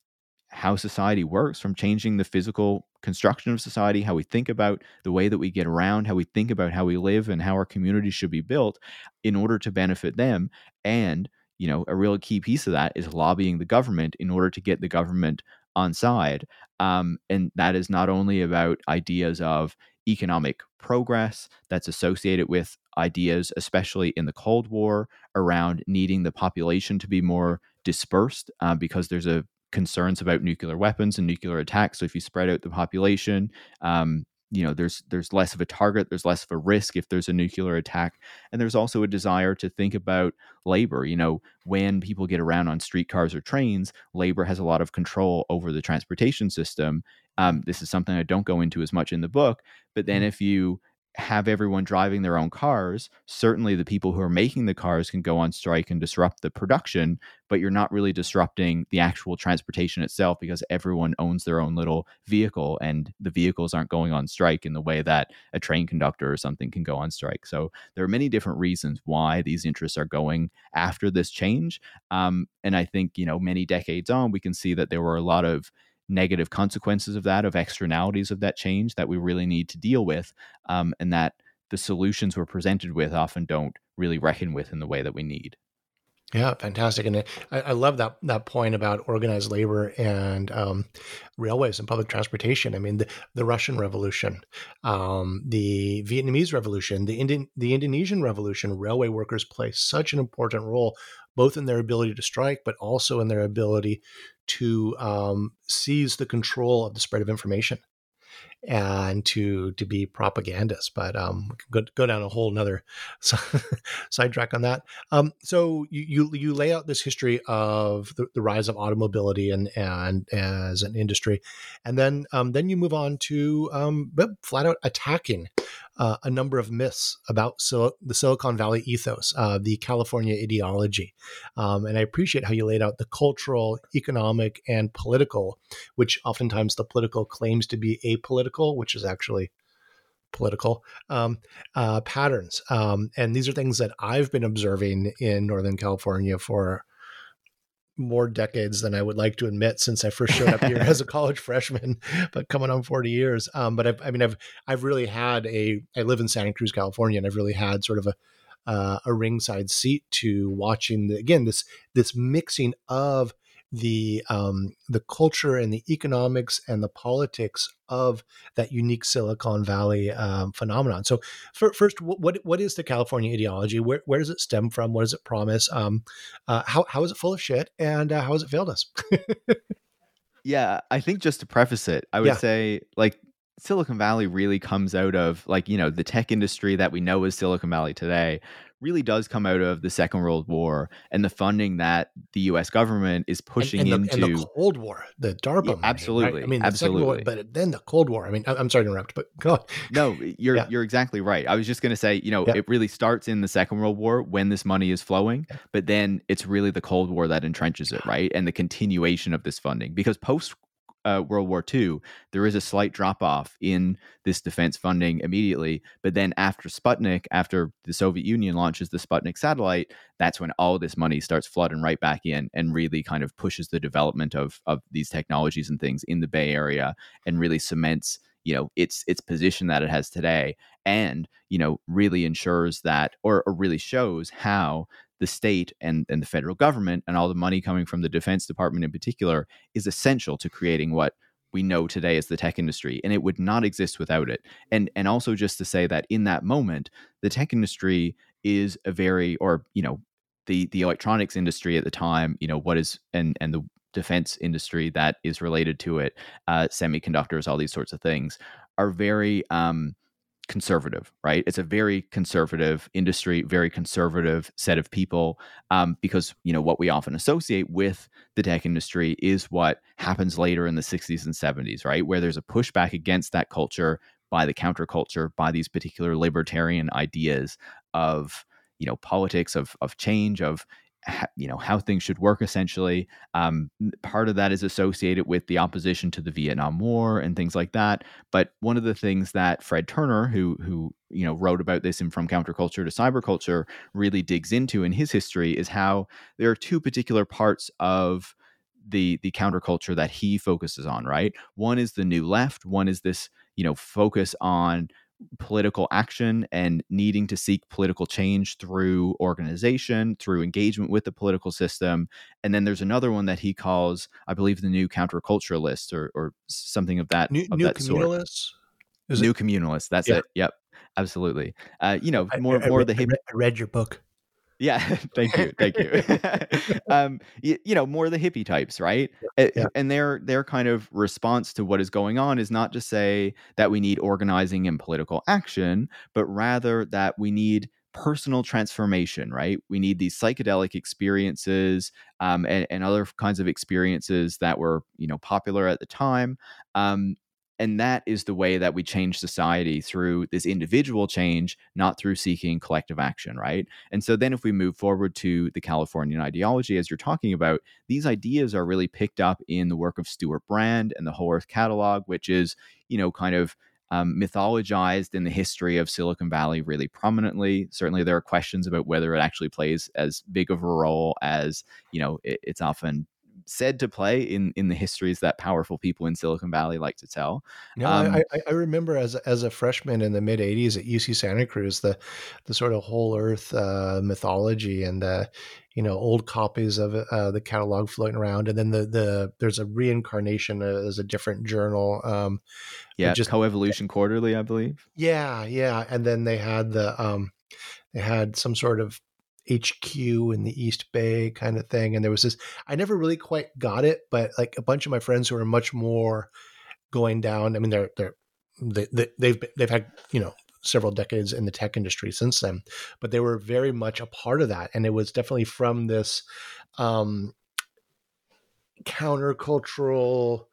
how society works, from changing the physical construction of society, how we think about the way that we get around, how we think about how we live and how our communities should be built in order to benefit them. And, you know, a real key piece of that is lobbying the government in order to get the government on side. Um, and that is not only about ideas of economic progress that's associated with ideas, especially in the Cold War, around needing the population to be more dispersed uh, because there's a concerns about nuclear weapons and nuclear attacks. So if you spread out the population, um, you know, there's there's less of a target, there's less of a risk if there's a nuclear attack. And there's also a desire to think about labor. You know, when people get around on streetcars or trains, labor has a lot of control over the transportation system. Um, this is something I don't go into as much in the book. But then if you have everyone driving their own cars, certainly the people who are making the cars can go on strike and disrupt the production, but you're not really disrupting the actual transportation itself because everyone owns their own little vehicle and the vehicles aren't going on strike in the way that a train conductor or something can go on strike. So there are many different reasons why these interests are going after this change. Um, and I think, you know, many decades on, we can see that there were a lot of negative consequences of that, of externalities of that change that we really need to deal with, um, and that the solutions we're presented with often don't really reckon with in the way that we need. Yeah, fantastic. And I, I love that that point about organized labor and um, railways and public transportation. I mean, the, the Russian Revolution, um, the Vietnamese Revolution, the Indian, the Indonesian Revolution, railway workers play such an important role, both in their ability to strike, but also in their ability to um, seize the control of the spread of information and to to be propagandists. But um, we could go, go down a whole nother sidetrack on that. Um, so you, you you lay out this history of the, the rise of automobility and and as an industry, and then um, then you move on to um, flat out attacking uh, a number of myths about Sil- the Silicon Valley ethos, uh, the California ideology. Um, and I appreciate how you laid out the cultural, economic, and political, which oftentimes the political claims to be apolitical, which is actually political, um, uh, patterns. Um, and these are things that I've been observing in Northern California for more decades than I would like to admit since I first showed up here as a college freshman, but coming on forty years. Um, but I've, I mean, I've, I've really had a, I live in Santa Cruz, California, and I've really had sort of a, uh, a ringside seat to watching the, again, this, this mixing of the um, the culture and the economics and the politics of that unique Silicon Valley um, phenomenon. So, for, first, what what is the California ideology? Where where does it stem from? What does it promise? Um, uh, how how is it full of shit? And uh, how has it failed us? Yeah, I think just to preface it, I would yeah. say like Silicon Valley really comes out of like you know the tech industry that we know as Silicon Valley today. Really does come out of the Second World War and the funding that the U S government is pushing and, and the, into. And the Cold War, the DARPA. Yeah, money, absolutely. Right? I mean, absolutely. The War, but then the Cold War. I mean, I'm sorry to interrupt, but go on. No, you're yeah. you're exactly right. I was just going to say, you know, yeah. it really starts in the Second World War when this money is flowing, yeah. but then it's really the Cold War that entrenches it, right? And the continuation of this funding, because post Uh, World War Two, there is a slight drop off in this defense funding immediately. But then after Sputnik, after the Soviet Union launches the Sputnik satellite, that's when all this money starts flooding right back in and really kind of pushes the development of of these technologies and things in the Bay Area and really cements, you know, its its position that it has today and, you know, really ensures that or, or really shows how the state and, and the federal government and all the money coming from the Defense Department in particular is essential to creating what we know today as the tech industry. And it would not exist without it. And and also just to say that in that moment, the tech industry is a very, or, you know, the the electronics industry at the time, you know, what is, and and the defense industry that is related to it, uh, semiconductors, all these sorts of things are very um, conservative, right? It's a very conservative industry, very conservative set of people, um, because, you know, what we often associate with the tech industry is what happens later in the sixties and seventies, right? Where there's a pushback against that culture by the counterculture, by these particular libertarian ideas of, you know, politics, of of change, of you know, how things should work, essentially. Um, part of that is associated with the opposition to the Vietnam War and things like that. But one of the things that Fred Turner, who, who you know, wrote about this in From Counterculture to Cyberculture, really digs into in his history is how there are two particular parts of the the counterculture that he focuses on, right? One is the new left. One is this, you know, focus on political action and needing to seek political change through organization, through engagement with the political system. And then there's another one that he calls, I believe, the new counterculturalists or or something of that new, of new that communalists. Sort. New it? communalists. That's yeah. it. Yep, absolutely. Uh, you know, more I, I, more I read, the. Hip- I read your book. Yeah, thank you, thank you. um, you, you know, more the hippie types, right? Yeah, yeah. And their their kind of response to what is going on is not to say that we need organizing and political action, but rather that we need personal transformation, right? We need these psychedelic experiences um, and, and other kinds of experiences that were, you know, popular at the time. Um, And that is the way that we change society, through this individual change, not through seeking collective action, right? And so then if we move forward to the Californian ideology, as you're talking about, these ideas are really picked up in the work of Stuart Brand and the Whole Earth Catalog, which is, you know, kind of um, mythologized in the history of Silicon Valley really prominently. Certainly there are questions about whether it actually plays as big of a role as, you know, it, it's often said to play in in the histories that powerful people in Silicon Valley like to tell. No, um, I, I remember as as a freshman in the mid eighties at U C Santa Cruz, the the sort of whole earth uh, mythology and the you know old copies of uh, the catalog floating around, and then the the there's a reincarnation as a different journal. Um, yeah, just Coevolution Quarterly, I believe. Yeah, yeah, and then they had the um, they had some sort of H Q in the East Bay kind of thing. And there was this, I never really quite got it, but like a bunch of my friends who are much more going down, I mean, they're, they're, they, they, they've, been, they've had, you know, several decades in the tech industry since then, but they were very much a part of that. And it was definitely from this um, countercultural,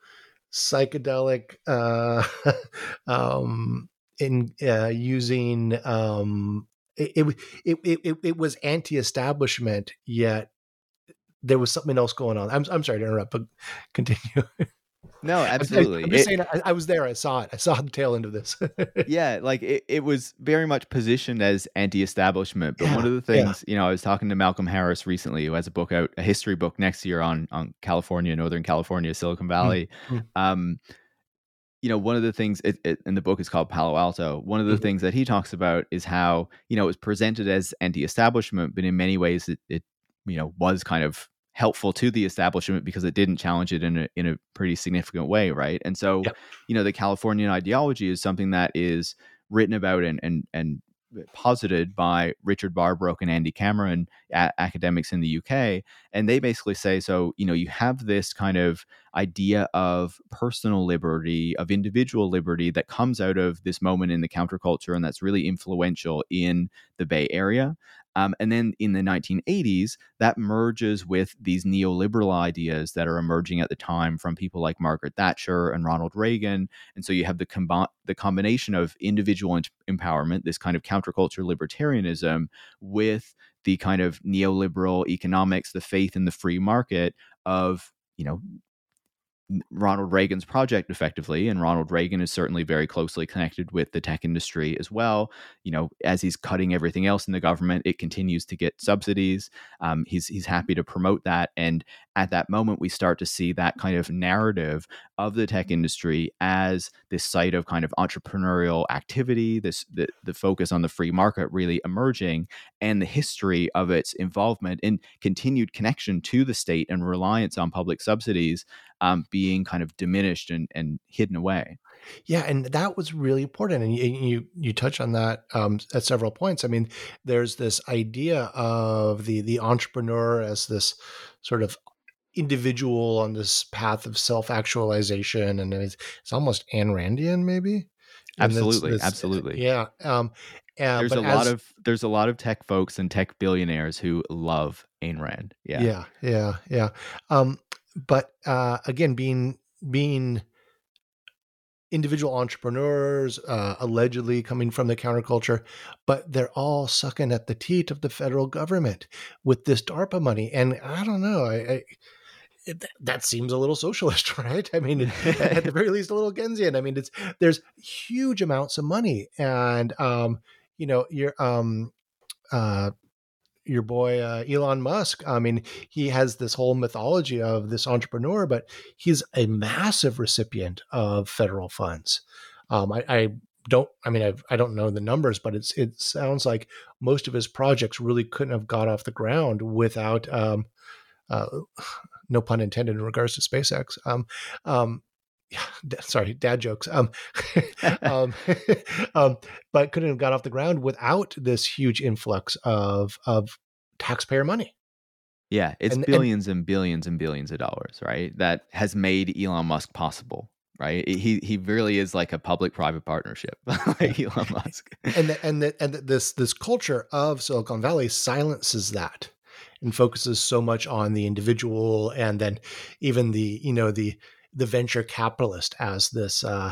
psychedelic, uh, um, in uh, using, um, It it it it was anti-establishment, yet there was something else going on. I'm I'm sorry to interrupt, but continue. No, absolutely. I, I'm just it, saying, I, I was there. I saw it. I saw the tail end of this. Yeah, like it, it was very much positioned as anti-establishment. But yeah, one of the things, yeah. you know, I was talking to Malcolm Harris recently, who has a book out, a history book next year on on California, Northern California, Silicon Valley. Mm-hmm. Um, you know, one of the things it, it, and the book is called Palo Alto. One of the mm-hmm. things that he talks about is how, you know, it was presented as anti-establishment, but in many ways it, it, you know, was kind of helpful to the establishment because it didn't challenge it in a, in a pretty significant way. Right. And so, yep. you know, the Californian ideology is something that is written about and, and, and posited by Richard Barbrook and Andy Cameron, a- academics in the U K. And they basically say, so, you know, you have this kind of idea of personal liberty, of individual liberty that comes out of this moment in the counterculture, and that's really influential in the Bay Area. Um, and then in the nineteen eighties, that merges with these neoliberal ideas that are emerging at the time from people like Margaret Thatcher and Ronald Reagan. And so you have the combi- the combination of individual in- empowerment, this kind of counterculture libertarianism, with the kind of neoliberal economics, the faith in the free market of, you know, Ronald Reagan's project effectively. And Ronald Reagan is certainly very closely connected with the tech industry as well. You know, as he's cutting everything else in the government, it continues to get subsidies. Um, he's, he's happy to promote that. And at that moment, we start to see that kind of narrative of the tech industry as this site of kind of entrepreneurial activity, this, the, the focus on the free market really emerging, and the history of its involvement and continued connection to the state and reliance on public subsidies Um, being kind of diminished and, and hidden away. Yeah, and that was really important. And you you, you touch on that um, at several points. I mean, there's this idea of the the entrepreneur as this sort of individual on this path of self-actualization, and it's, it's almost Ayn Randian, maybe. And absolutely, this, this, absolutely. Yeah. Um, uh, there's a as, lot of there's a lot of tech folks and tech billionaires who love Ayn Rand. Yeah. Yeah. Yeah. Yeah. Um, But uh, again, being being individual entrepreneurs, uh, allegedly coming from the counterculture, but they're all sucking at the teat of the federal government with this DARPA money. And I don't know, I, I it, that seems a little socialist, right? I mean, it, at the very least, a little Keynesian. I mean, it's there's huge amounts of money, and um, you know, you're um, uh. your boy, uh, Elon Musk. I mean, he has this whole mythology of this entrepreneur, but he's a massive recipient of federal funds. Um, I, I don't, I mean, I've, I don't know the numbers, but it's, it sounds like most of his projects really couldn't have got off the ground without, um, uh, no pun intended in regards to SpaceX. Um, um, sorry, dad jokes. Um, um, um, but couldn't have got off the ground without this huge influx of of taxpayer money. Yeah, it's and, billions and, and billions and billions of dollars, right? That has made Elon Musk possible, right? He he really is like a public-private partnership, like Elon Musk. And the, and the, and the, this this culture of Silicon Valley silences that and focuses so much on the individual, and then even the you know the the venture capitalist as this, uh,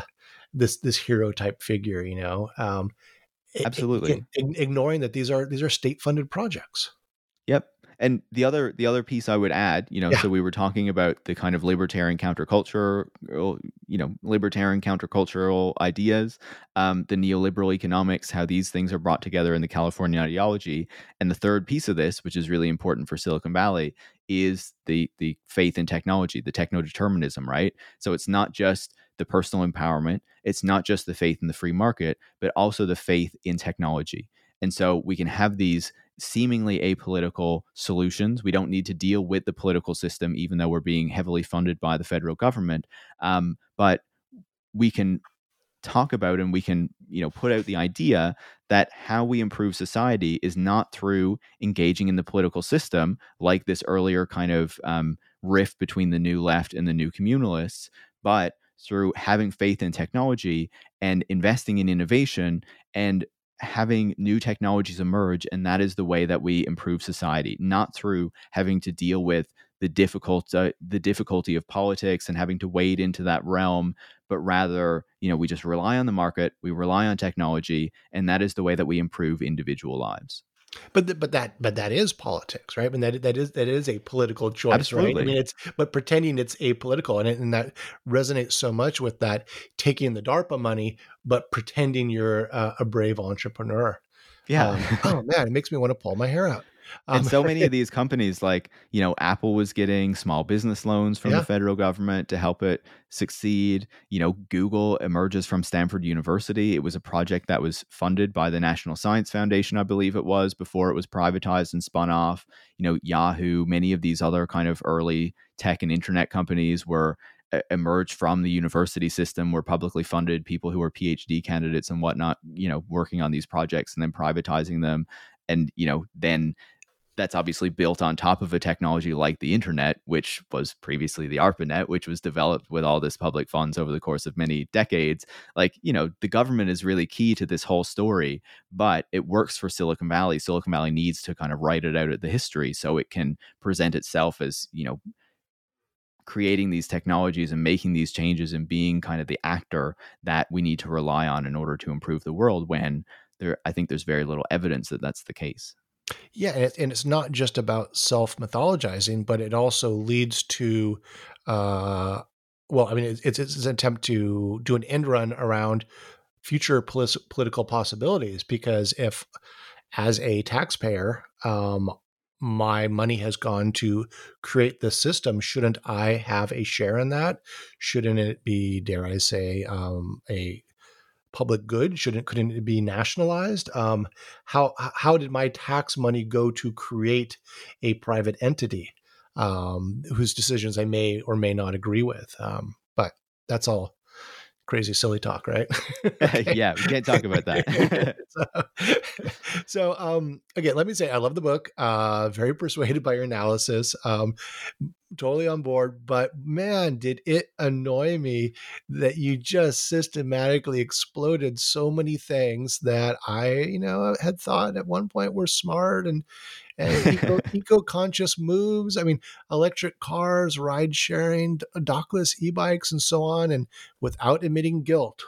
this, this hero type figure, you know, um, absolutely it, it, ignoring that these are, these are state funded projects. Yep. And the other, the other piece I would add, you know, yeah. so we were talking about the kind of libertarian counterculture, you know, libertarian countercultural ideas, um, the neoliberal economics, how these things are brought together in the California ideology. And the third piece of this, which is really important for Silicon Valley, is the the faith in technology, the techno-determinism, right? So it's not just the personal empowerment, it's not just the faith in the free market, but also the faith in technology. And so we can have these seemingly apolitical solutions. We don't need to deal with the political system, even though we're being heavily funded by the federal government. Um, but we can talk about and we can, you know, put out the idea that how we improve society is not through engaging in the political system, like this earlier kind of um, rift between the new left and the new communalists, but through having faith in technology and investing in innovation and having new technologies emerge. And that is the way that we improve society, not through having to deal with the difficult, uh, the difficulty of politics and having to wade into that realm, but rather, you know, we just rely on the market, we rely on technology, and that is the way that we improve individual lives. But th- but that but that is politics, right? I mean, that that is that is a political choice, absolutely. Right? I mean, it's but pretending it's apolitical, and it, and that resonates so much with that taking the DARPA money, but pretending you're uh, a brave entrepreneur. Yeah. Um, oh man, it makes me want to pull my hair out. Um, and so many of these companies, like, you know, Apple was getting small business loans from yeah. the federal government to help it succeed. You know, Google emerges from Stanford University. It was a project that was funded by the National Science Foundation, I believe it was, before it was privatized and spun off. You know, Yahoo, many of these other kind of early tech and internet companies were uh, emerged from the university system, were publicly funded, people who were P H D candidates and whatnot, you know, working on these projects and then privatizing them. And, you know, then that's obviously built on top of a technology like the internet, which was previously the ARPANET, which was developed with all this public funds over the course of many decades. Like, you know, the government is really key to this whole story, but it works for Silicon Valley. Silicon Valley needs to kind of write it out of the history so it can present itself as, you know, creating these technologies and making these changes and being kind of the actor that we need to rely on in order to improve the world, when there, I think there's very little evidence that that's the case. Yeah, and, it, and it's not just about self-mythologizing, but it also leads to, uh, well, I mean, it, it's, it's an attempt to do an end run around future polis- political possibilities, because if, as a taxpayer, um, my money has gone to create this system, shouldn't I have a share in that? Shouldn't it be, dare I say, um, a... public good? Shouldn't couldn't it be nationalized? Um, how how did my tax money go to create a private entity um, whose decisions I may or may not agree with? Um, but that's all crazy, silly talk, right? Yeah, we can't talk about that. so so um, again, let me say I love the book. Uh, very persuaded by your analysis. Um, totally on board, but man, did it annoy me that you just systematically exploded so many things that I, you know, had thought at one point were smart and, and eco, eco-conscious moves. I mean, electric cars, ride sharing, dockless e-bikes, and so on, and without emitting guilt.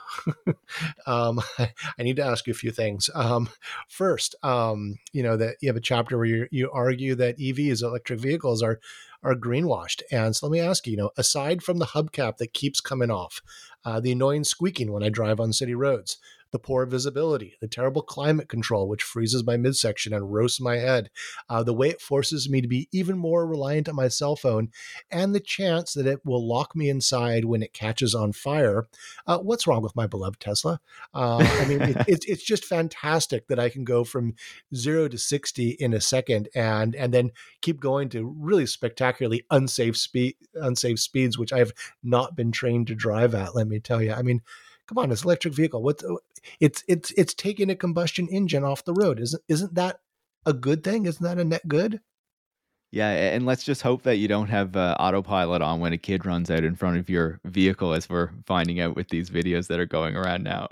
um, I, I need to ask you a few things. Um, first, um, you know, that you have a chapter where you, you argue that E Vs, electric vehicles, are are greenwashed. And so let me ask you, you know, aside from the hubcap that keeps coming off, uh, the annoying squeaking when I drive on city roads, the poor visibility, the terrible climate control, which freezes my midsection and roasts my head, uh, the way it forces me to be even more reliant on my cell phone, and the chance that it will lock me inside when it catches on fire. Uh, what's wrong with my beloved Tesla? Uh, I mean, it, it, it's just fantastic that I can go from zero to sixty in a second and and then keep going to really spectacularly unsafe, spe- unsafe speeds, which I have not been trained to drive at, let me tell you. I mean, come on, it's an electric vehicle. What it's it's it's taking a combustion engine off the road. Isn't isn't that a good thing? Isn't that a net good? Yeah, and let's just hope that you don't have uh, autopilot on when a kid runs out in front of your vehicle, as we're finding out with these videos that are going around now.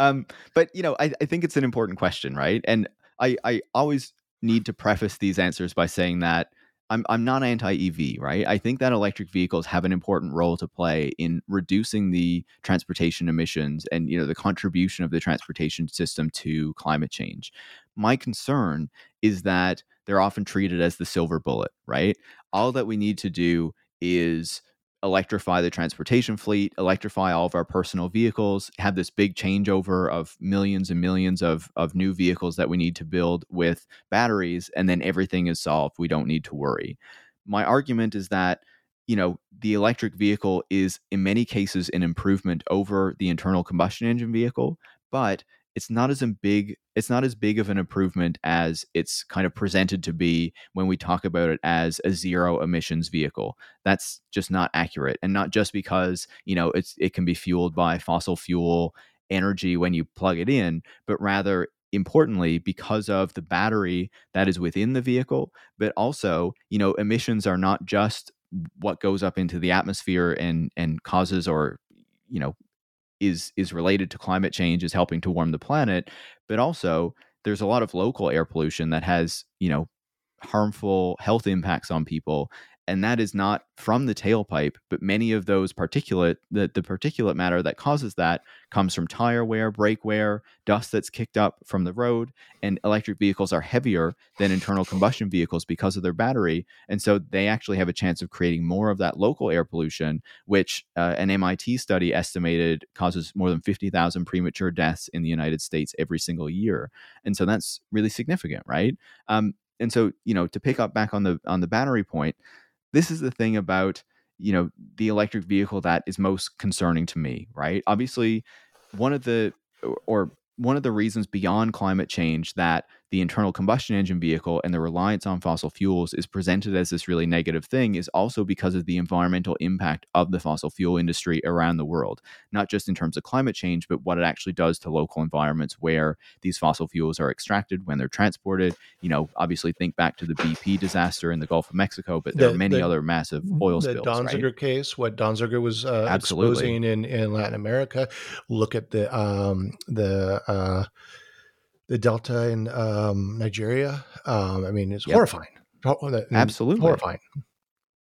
um, but you know, I, I think it's an important question, right? And I I always need to preface these answers by saying that I'm I'm not anti-E V, right? I think that electric vehicles have an important role to play in reducing the transportation emissions and, you know, the contribution of the transportation system to climate change. My concern is that they're often treated as the silver bullet, right? All that we need to do is electrify the transportation fleet, electrify all of our personal vehicles, have this big changeover of millions and millions of, of new vehicles that we need to build with batteries, and then everything is solved. We don't need to worry. My argument is that, you know, the electric vehicle is in many cases an improvement over the internal combustion engine vehicle, but it's not as big, it's not as big of an improvement as it's kind of presented to be when we talk about it as a zero emissions vehicle. That's just not accurate. And not just because, you know, it's it can be fueled by fossil fuel energy when you plug it in, but rather importantly, because of the battery that is within the vehicle, but also, you know, emissions are not just what goes up into the atmosphere and and causes or, you know, is is related to climate change, is helping to warm the planet, but also there's a lot of local air pollution that has, you know, harmful health impacts on people. And that is not from the tailpipe, but many of those particulate, the, the particulate matter that causes that comes from tire wear, brake wear, dust that's kicked up from the road. And electric vehicles are heavier than internal combustion vehicles because of their battery. And so they actually have a chance of creating more of that local air pollution, which uh, an M I T study estimated causes more than fifty thousand premature deaths in the United States every single year. And so that's really significant, right? Um, and so, you know, to pick up back on the on the battery point, this is the thing about, you know, the electric vehicle that is most concerning to me, right? Obviously, one of the or one of the reasons beyond climate change that the internal combustion engine vehicle and the reliance on fossil fuels is presented as this really negative thing is also because of the environmental impact of the fossil fuel industry around the world, not just in terms of climate change, but what it actually does to local environments where these fossil fuels are extracted when they're transported. You know, obviously think back to the B P disaster in the Gulf of Mexico, but there the, are many the, other massive oil the spills. The Donziger right? case, what Donziger was uh, exposing in, in Latin America. Look at the um, the uh, the Delta in um, Nigeria. Um, I mean, it's yep. horrifying. Absolutely horrifying.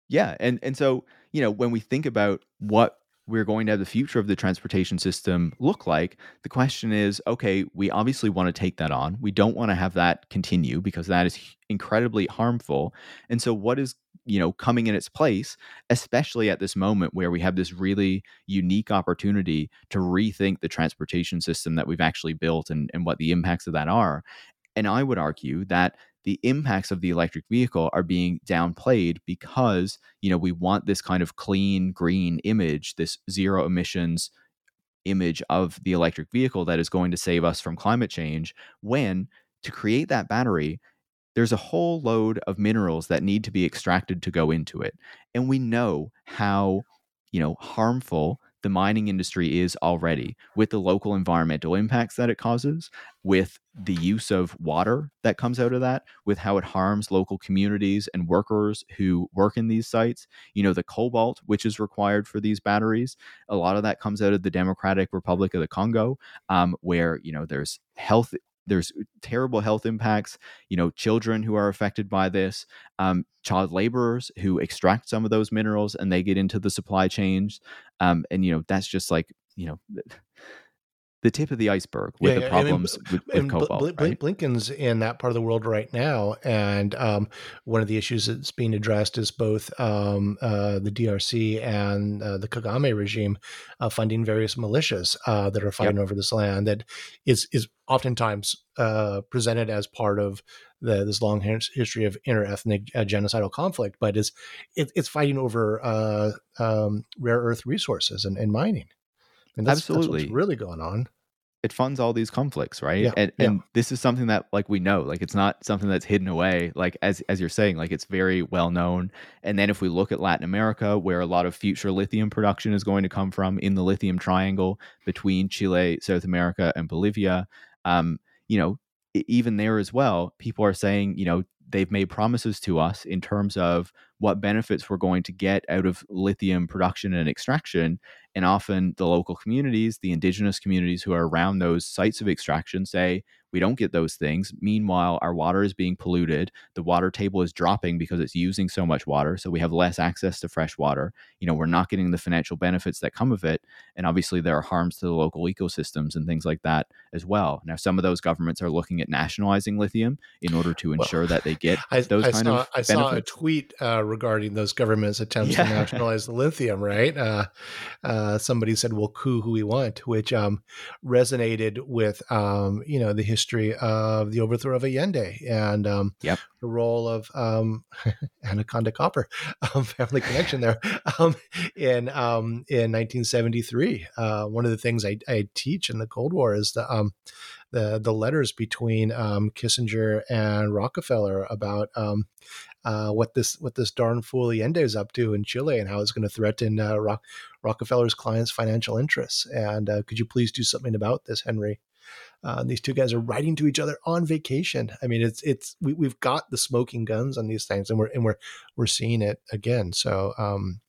Yeah, and and so, you know, when we think about what we're going to have the future of the transportation system look like, the question is, okay, we obviously want to take that on. We don't want to have that continue because that is incredibly harmful. And so, what is, you know, coming in its place, especially at this moment where we have this really unique opportunity to rethink the transportation system that we've actually built and, and what the impacts of that are. And I would argue that the impacts of the electric vehicle are being downplayed because, you know, we want this kind of clean, green image, this zero emissions image of the electric vehicle that is going to save us from climate change, when to create that battery, there's a whole load of minerals that need to be extracted to go into it. And we know how, you know, harmful the mining industry is already, with the local environmental impacts that it causes, with the use of water that comes out of that, with how it harms local communities and workers who work in these sites. You know, the cobalt, which is required for these batteries, a lot of that comes out of the Democratic Republic of the Congo, um, where, you know, there's health There's terrible health impacts, you know, children who are affected by this, um, child laborers who extract some of those minerals and they get into the supply chains. Um, and, you know, that's just like, you know, the tip of the iceberg with yeah, the problems I mean, with, with and cobalt. Bl- right? Blinken's in that part of the world right now. And um, one of the issues that's being addressed is both um, uh, the D R C and uh, the Kagame regime uh, funding various militias uh, that are fighting yep. over this land that is is oftentimes uh, presented as part of the, this long history of interethnic uh, genocidal conflict, but is it, it's fighting over uh, um, rare earth resources and, and mining. And that's, Absolutely. That's what's really going on. It funds all these conflicts, right? Yeah, and yeah. and this is something that, like, we know, like, it's not something that's hidden away. Like, as as you're saying, like, it's very well known. And then if we look at Latin America, where a lot of future lithium production is going to come from in the lithium triangle between Chile, South America, and Bolivia, um, you know, even there as well, people are saying, you know, they've made promises to us in terms of what benefits we're going to get out of lithium production and extraction. And often the local communities, the indigenous communities who are around those sites of extraction say, we don't get those things. Meanwhile, our water is being polluted. The water table is dropping because it's using so much water. So we have less access to fresh water. You know, we're not getting the financial benefits that come of it. And obviously there are harms to the local ecosystems and things like that as well. Now, some of those governments are looking at nationalizing lithium in order to ensure well, that they get I, those I kind saw, of benefits. I saw a tweet uh, regarding those governments' attempts yeah. to nationalize the lithium, right? Uh, uh, somebody said, we'll coup who we want, which um, resonated with, um, you know, the history of the overthrow of Allende and um, yep. the role of um, Anaconda Copper, um, family connection there um, in um, in nineteen seventy-three. Uh, one of the things I, I teach in the Cold War is the um, the, the letters between um, Kissinger and Rockefeller about um, uh, what this what this darn fool Allende is up to in Chile and how it's going to threaten uh, Rock, Rockefeller's clients' financial interests. And uh, could you please do something about this, Henry? Uh, these two guys are writing to each other on vacation. I mean, it's it's we, we've got the smoking guns on these things, and we're and we're we're seeing it again. So, um,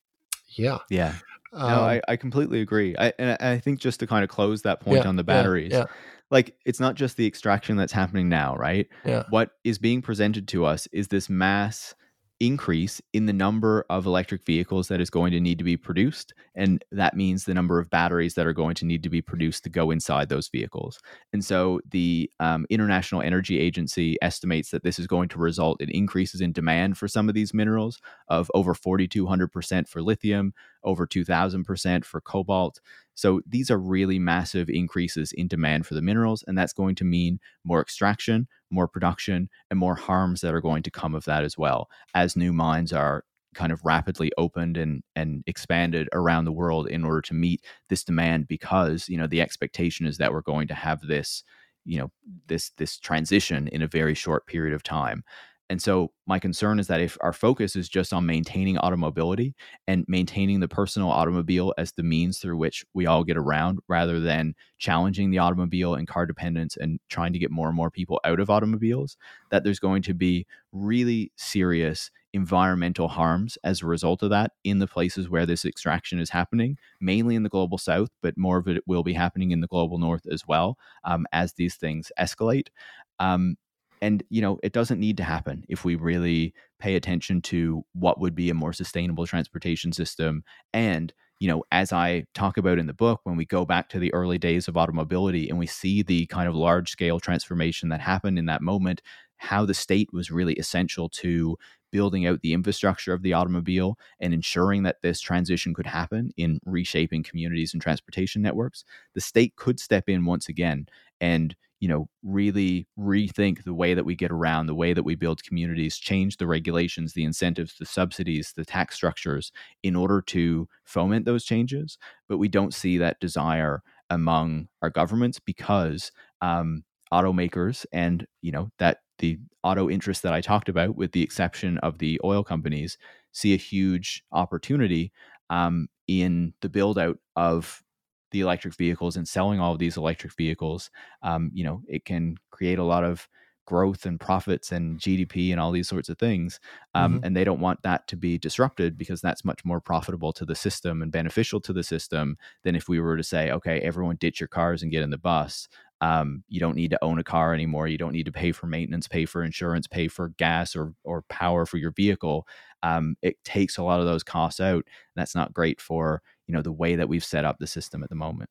yeah, yeah. Um, no, I, I completely agree. I and I think just to kind of close that point yeah, on the batteries, yeah, yeah. like it's not just the extraction that's happening now, right? Yeah. What is being presented to us is this mass increase in the number of electric vehicles that is going to need to be produced. And that means the number of batteries that are going to need to be produced to go inside those vehicles. And so the um, International Energy Agency estimates that this is going to result in increases in demand for some of these minerals of over four thousand two hundred percent for lithium, over two thousand percent for cobalt. So these are really massive increases in demand for the minerals. And that's going to mean more extraction, more production, and more harms that are going to come of that as well, as new mines are kind of rapidly opened and and expanded around the world in order to meet this demand, because, you know, the expectation is that we're going to have this, you know, this this transition in a very short period of time. And so my concern is that if our focus is just on maintaining automobility and maintaining the personal automobile as the means through which we all get around, rather than challenging the automobile and car dependence and trying to get more and more people out of automobiles, that there's going to be really serious environmental harms as a result of that in the places where this extraction is happening, mainly in the global south, but more of it will be happening in the global north as well, um, as these things escalate. Um, And, you know, it doesn't need to happen if we really pay attention to what would be a more sustainable transportation system. And, you know, as I talk about in the book, when we go back to the early days of automobility and we see the kind of large scale transformation that happened in that moment, how the state was really essential to building out the infrastructure of the automobile and ensuring that this transition could happen in reshaping communities and transportation networks, the state could step in once again and, you know, really rethink the way that we get around, the way that we build communities, change the regulations, the incentives, the subsidies, the tax structures in order to foment those changes. But we don't see that desire among our governments because um, automakers and, you know, that the auto interests that I talked about, with the exception of the oil companies, see a huge opportunity um, in the build out of the electric vehicles and selling all of these electric vehicles, um, you know, it can create a lot of growth and profits and G D P and all these sorts of things. Um, mm-hmm. And they don't want that to be disrupted, because that's much more profitable to the system and beneficial to the system than if we were to say, okay, everyone ditch your cars and get in the bus. Um, you don't need to own a car anymore. You don't need to pay for maintenance, pay for insurance, pay for gas or or power for your vehicle. Um, it takes a lot of those costs out. That's not great for, you know, the way that we've set up the system at the moment.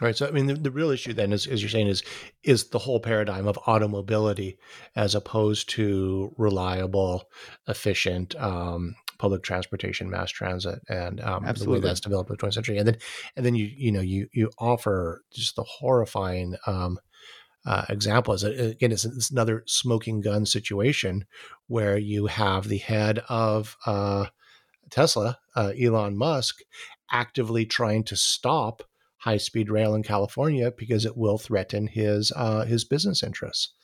Right. So, I mean, the, the real issue then is, as you're saying, is, is the whole paradigm of automobility as opposed to reliable, efficient, um, public transportation, mass transit, and um, the way that's developed in the twentieth century. And then, and then you, you know, you, you offer just the horrifying um, uh, example. Again, it's, it's another smoking gun situation where you have the head of uh, Tesla, uh, Elon Musk, actively trying to stop high-speed rail in California because it will threaten his uh, his business interests.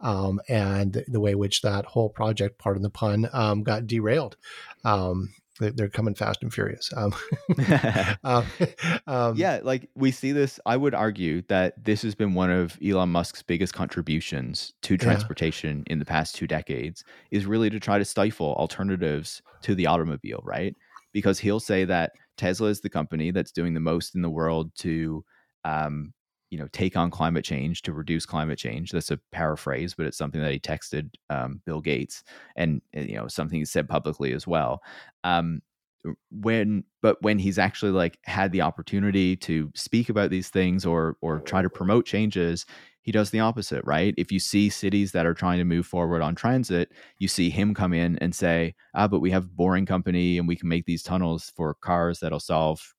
Um, and the way in which that whole project, pardon the pun, um, got derailed. Um, they, they're coming fast and furious. Um, um, um, yeah, like we see this. I would argue that this has been one of Elon Musk's biggest contributions to transportation yeah. in the past two decades, is really to try to stifle alternatives to the automobile, right? Because he'll say that Tesla is the company that's doing the most in the world to, um, you know, take on climate change, to reduce climate change. That's a paraphrase, but it's something that he texted um, Bill Gates, and, you know, something he said publicly as well. Um, when, but when he's actually like had the opportunity to speak about these things or or try to promote changes, he does the opposite, right? If you see cities that are trying to move forward on transit, you see him come in and say, ah, but we have Boring Company and we can make these tunnels for cars that'll solve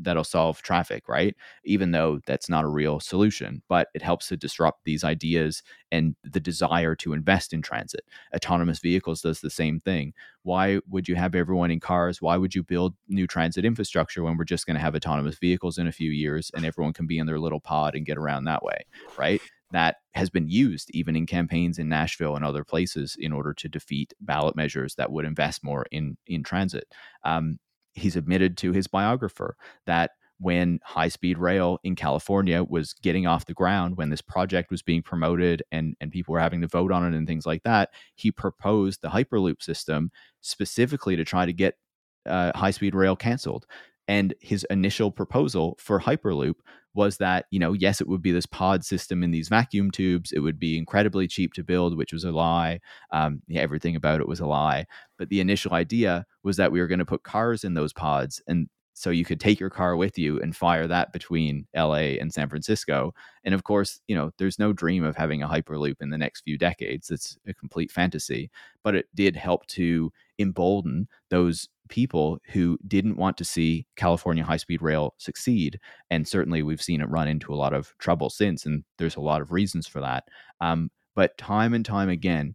that'll solve traffic, right? Even though that's not a real solution, but it helps to disrupt these ideas and the desire to invest in transit. Autonomous vehicles does the same thing. Why would you have everyone in cars? Why would you build new transit infrastructure when we're just going to have autonomous vehicles in a few years and everyone can be in their little pod and get around that way, right? That has been used even in campaigns in Nashville and other places in order to defeat ballot measures that would invest more in, in transit. Um, He's admitted to his biographer that when high-speed rail in California was getting off the ground, when this project was being promoted and, and people were having to vote on it and things like that, he proposed the Hyperloop system specifically to try to get uh, high-speed rail canceled. And his initial proposal for Hyperloop was that, you know, yes, it would be this pod system in these vacuum tubes. It would be incredibly cheap to build, which was a lie. Um, yeah, everything about it was a lie. But the initial idea was that we were going to put cars in those pods. And so you could take your car with you and fire that between L A and San Francisco. And of course, you know, there's no dream of having a Hyperloop in the next few decades. It's a complete fantasy. But it did help to embolden those people who didn't want to see California high-speed rail succeed. And certainly we've seen it run into a lot of trouble since, and there's a lot of reasons for that. Um, but time and time again,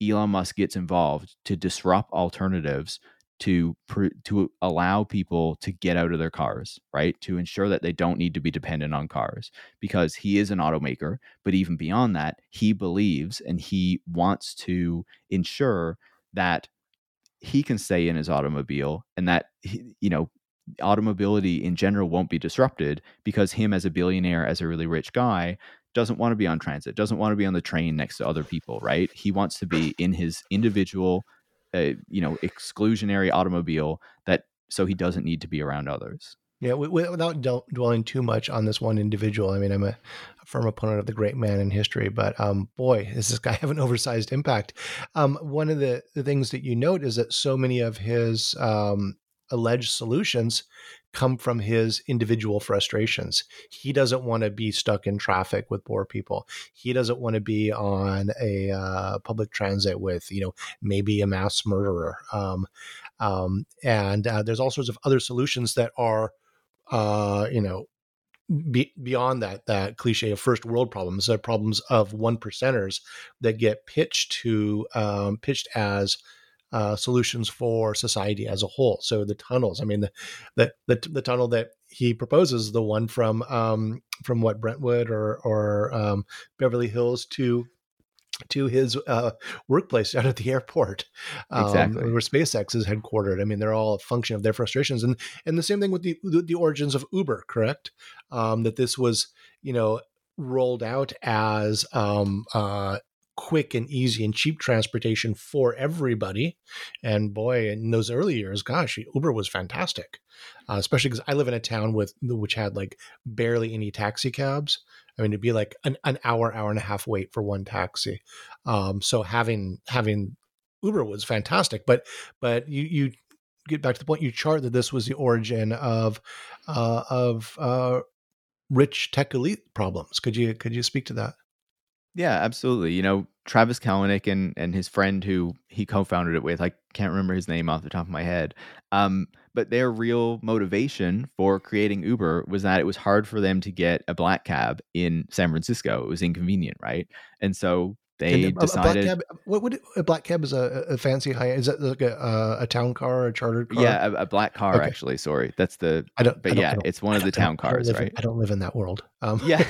Elon Musk gets involved to disrupt alternatives, to to allow people to get out of their cars, right? To ensure that they don't need to be dependent on cars, because he is an automaker. But even beyond that, he believes and he wants to ensure that he can stay in his automobile and that, you know, automobility in general won't be disrupted, because him as a billionaire, as a really rich guy, doesn't want to be on transit, doesn't want to be on the train next to other people, right? He wants to be in his individual, uh, you know, exclusionary automobile, that so he doesn't need to be around others. Yeah, without dwelling too much on this one individual, I mean, I'm a firm opponent of the great man in history, but um, boy, does this guy have an oversized impact. Um, one of the, the things that you note is that so many of his um, alleged solutions come from his individual frustrations. He doesn't want to be stuck in traffic with poor people. He doesn't want to be on a uh, public transit with, you know, maybe a mass murderer. Um, um, and uh, there's all sorts of other solutions that are, Uh, you know, be, beyond that that cliche of first world problems, the problems of one percenters that get pitched to um, pitched as uh, solutions for society as a whole. So the tunnels, I mean, the the the, the tunnel that he proposes, the one from um, from what Brentwood or or um, Beverly Hills to to his uh, workplace out at the airport, um, exactly where SpaceX is headquartered. I mean, they're all a function of their frustrations, and and the same thing with the the, the origins of Uber, correct? Um, that this was, you know, rolled out as um, uh, quick and easy and cheap transportation for everybody. And boy, in those early years, gosh, Uber was fantastic, uh, especially because I live in a town with which had like barely any taxi cabs. I mean, it'd be like an, an hour, hour and a half wait for one taxi. Um, so having having Uber was fantastic. But but you you get back to the point, you chart that this was the origin of uh, of uh, rich tech elite problems. Could you could you speak to that? Yeah, absolutely. You know, Travis Kalanick and and his friend who he co-founded it with, I can't remember his name off the top of my head, um, but their real motivation for creating Uber was that it was hard for them to get a black cab in San Francisco. It was inconvenient, right? And so they and a, decided... A black cab, what would, a black cab is a, a fancy high... Is that like a, a town car, a chartered car? Yeah, a, a black car, okay. actually. Sorry, that's the... I don't, but I don't, yeah, I don't, it's one of the town cars, I right? In, I don't live in that world. Um. Yeah,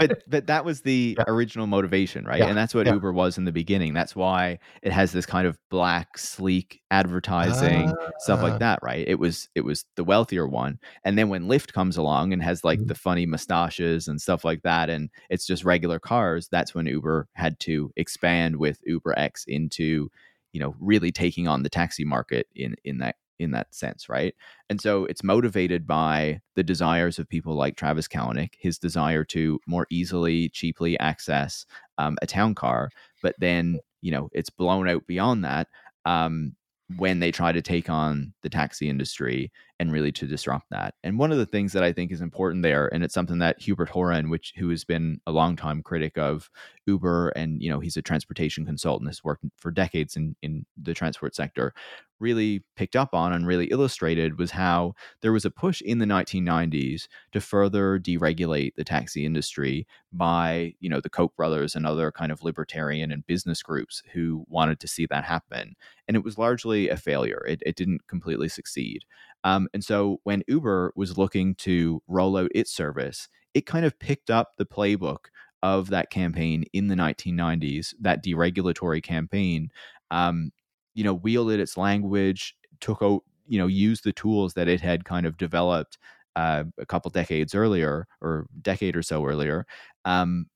but but that was the yeah. original motivation, right? Yeah. And that's what yeah. Uber was in the beginning. That's why it has this kind of black, sleek advertising, uh, stuff like that, right? It was it was the wealthier one. And then when Lyft comes along and has like mm-hmm. the funny mustaches and stuff like that, and it's just regular cars, that's when Uber had to expand with UberX into, you know, really taking on the taxi market in in that in that sense, right? And so it's motivated by the desires of people like Travis Kalanick, his desire to more easily, cheaply access um, a town car. But then, you know, it's blown out beyond that um, when they try to take on the taxi industry and really to disrupt that. And one of the things that I think is important there, and it's something that Hubert Horan, which who has been a longtime critic of Uber, and you know, he's a transportation consultant, has worked for decades in, in the transport sector, really picked up on and really illustrated, was how there was a push in the nineteen nineties to further deregulate the taxi industry by, you know, the Koch brothers and other kind of libertarian and business groups who wanted to see that happen. And it was largely a failure. It, it didn't completely succeed. Um, and so when Uber was looking to roll out its service, it kind of picked up the playbook of that campaign in the nineteen nineties, that deregulatory campaign, um, you know, wielded its language, took out, you know, used the tools that it had kind of developed uh, a couple decades earlier or decade or so earlier, um,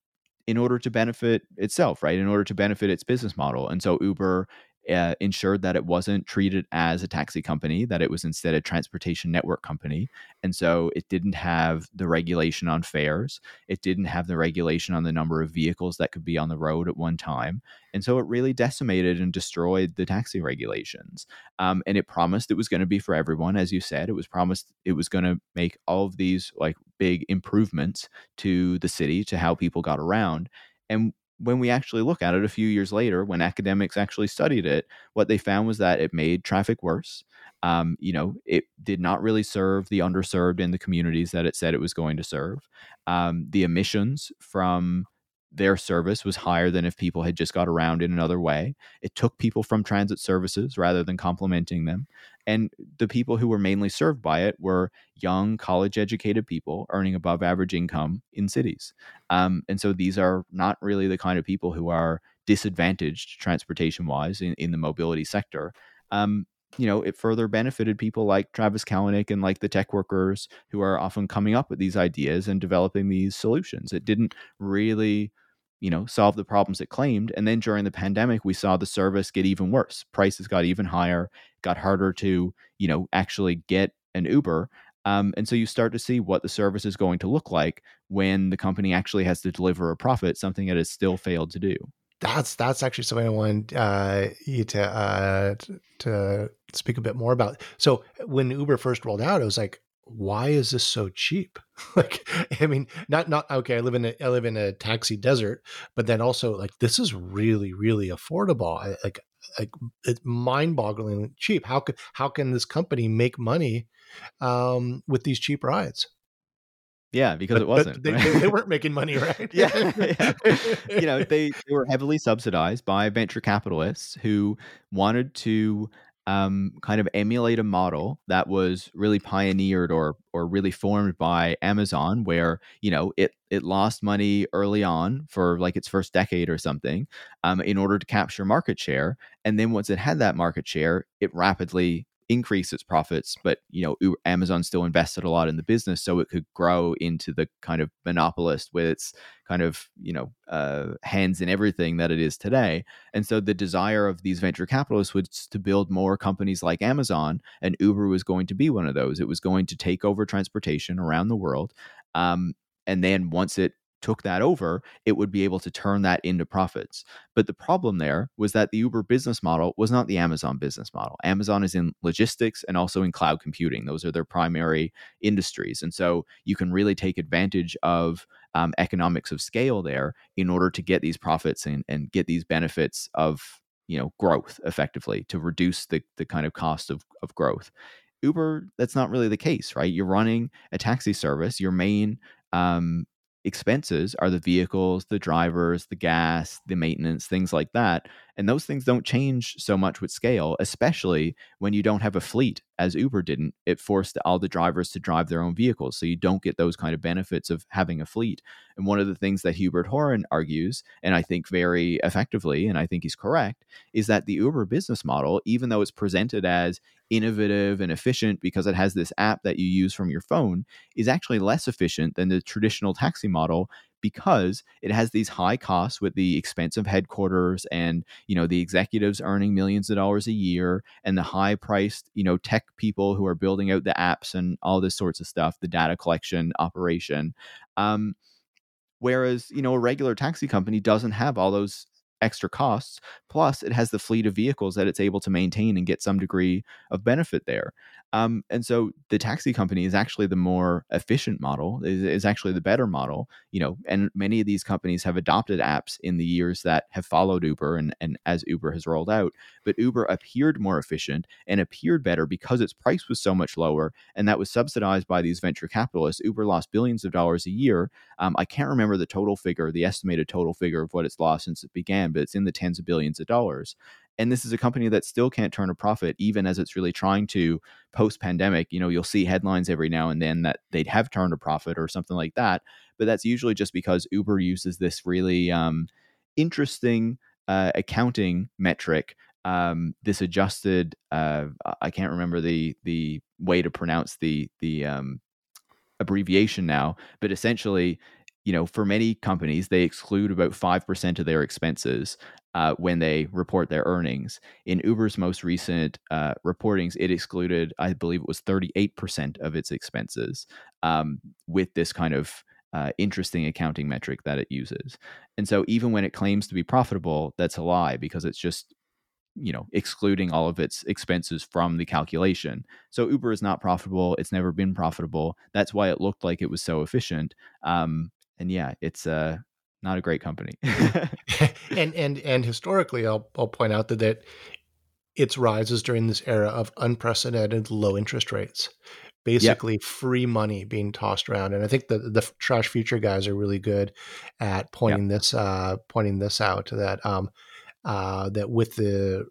in order to benefit itself, right? In order to benefit its business model. And so Uber Uh, ensured that it wasn't treated as a taxi company, that it was instead a transportation network company. And so it didn't have the regulation on fares. It didn't have the regulation on the number of vehicles that could be on the road at one time. And so it really decimated and destroyed the taxi regulations. Um, and it promised it was going to be for everyone. As you said, it was promised it was going to make all of these like big improvements to the city, to how people got around. And when we actually look at it a few years later, when academics actually studied it, what they found was that it made traffic worse. Um, you know, it did not really serve the underserved in the communities that it said it was going to serve. Um, the emissions from their service was higher than if people had just got around in another way. It took people from transit services rather than complementing them. And the people who were mainly served by it were young, college-educated people earning above average income in cities. Um, and so these are not really the kind of people who are disadvantaged transportation-wise in, in the mobility sector. Um, you know, it further benefited people like Travis Kalanick and like the tech workers who are often coming up with these ideas and developing these solutions. It didn't really... you know, solve the problems it claimed. And then during the pandemic, we saw the service get even worse. Prices got even higher, got harder to, you know, actually get an Uber. Um, and so you start to see what the service is going to look like when the company actually has to deliver a profit, something that has still failed to do. That's that's actually something I want uh, you to uh, to speak a bit more about. So when Uber first rolled out, it was like, why is this so cheap? Like, I mean, not, not, okay. I live in a, I live in a taxi desert, but then also like, this is really, really affordable. I, like, like it's mind boggling cheap. How could, how can this company make money um, with these cheap rides? Yeah, because but, it wasn't. They, right? they weren't making money, right? yeah, yeah. You know, they, they were heavily subsidized by venture capitalists who wanted to um, kind of emulate a model that was really pioneered or or really formed by Amazon, where, you know, it it lost money early on for like its first decade or something, um, in order to capture market share. And then once it had that market share, it rapidly increased its profits. But, you know, Amazon still invested a lot in the business so it could grow into the kind of monopolist with its kind of, you know, uh, hands in everything that it is today. And so the desire of these venture capitalists was to build more companies like Amazon, and Uber was going to be one of those. It was going to take over transportation around the world. Um, and then once it took that over, it would be able to turn that into profits. But the problem there was that the Uber business model was not the Amazon business model. Amazon is in logistics and also in cloud computing. Those are their primary industries. And so you can really take advantage of um, economics of scale there in order to get these profits and, and get these benefits of, you know, growth effectively, to reduce the the kind of cost of, of growth. Uber, that's not really the case, right? You're running a taxi service. Your main um, expenses are the vehicles, the drivers, the gas, the maintenance, things like that. And those things don't change so much with scale, especially when you don't have a fleet, as Uber didn't. It forced all the drivers to drive their own vehicles. So you don't get those kind of benefits of having a fleet. And one of the things that Hubert Horan argues, and I think very effectively, and I think he's correct, is that the Uber business model, even though it's presented as innovative and efficient because it has this app that you use from your phone, is actually less efficient than the traditional taxi model, because it has these high costs with the expensive headquarters and, you know, the executives earning millions of dollars a year, and the high priced, you know, tech people who are building out the apps and all this sorts of stuff, the data collection operation. Um, whereas, you know, a regular taxi company doesn't have all those extra costs. Plus it has the fleet of vehicles that it's able to maintain and get some degree of benefit there. Um, and so the taxi company is actually the more efficient model, is, is actually the better model, you know, and many of these companies have adopted apps in the years that have followed Uber and, and as Uber has rolled out, but Uber appeared more efficient and appeared better because its price was so much lower. And that was subsidized by these venture capitalists. Uber lost billions of dollars a year. Um, I can't remember the total figure, the estimated total figure of what it's lost since it began, but it's in the tens of billions of dollars. And this is a company that still can't turn a profit, even as it's really trying to post-pandemic. You know, you'll see headlines every now and then that they'd have turned a profit or something like that. But that's usually just because Uber uses this really um, interesting uh, accounting metric, um, this adjusted. Uh, I can't remember the the way to pronounce the the um, abbreviation now, but essentially, you know, for many companies, they exclude about five percent of their expenses uh, when they report their earnings. In Uber's most recent uh, reportings, it excluded, I believe it was thirty-eight percent of its expenses um, with this kind of uh, interesting accounting metric that it uses. And so even when it claims to be profitable, that's a lie, because it's just, you know, excluding all of its expenses from the calculation. So Uber is not profitable. It's never been profitable. That's why it looked like it was so efficient. Um, And yeah, it's uh, not a great company. and and and historically, I'll I'll point out that, that its rise is during this era of unprecedented low interest rates, basically yep. free money being tossed around. And I think the the Trash Future guys are really good at pointing yep. this uh, pointing this out that um uh, that with the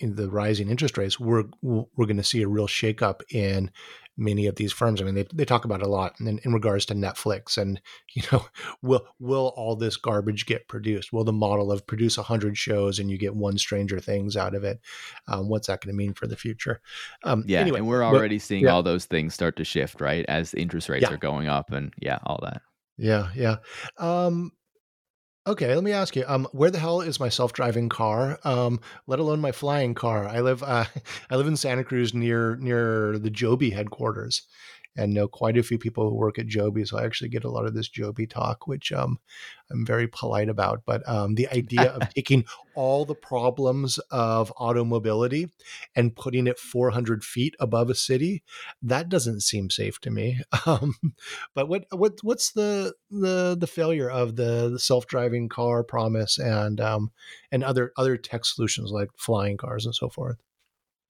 in the rising interest rates, we're we're going to see a real shakeup in many of these firms. I mean, they, they talk about it a lot in, in regards to Netflix and, you know, will, will all this garbage get produced? Will the model of produce a hundred shows and you get one Stranger Things out of it? Um, what's that going to mean for the future? Um, yeah. Anyway, and we're already but, seeing yeah. all those things start to shift, right? As the interest rates yeah. are going up and yeah, all that. Yeah. Yeah. Um, Okay, let me ask you, um, where the hell is my self-driving car? Um, let alone my flying car. I live, uh, I live in Santa Cruz near near the Joby headquarters, and know quite a few people who work at Joby. So I actually get a lot of this Joby talk, which um, I'm very polite about. But um, the idea of taking all the problems of automobility and putting it four hundred feet above a city, that doesn't seem safe to me. Um, but what what what's the the the failure of the, the self-driving car promise and um, and other other tech solutions like flying cars and so forth?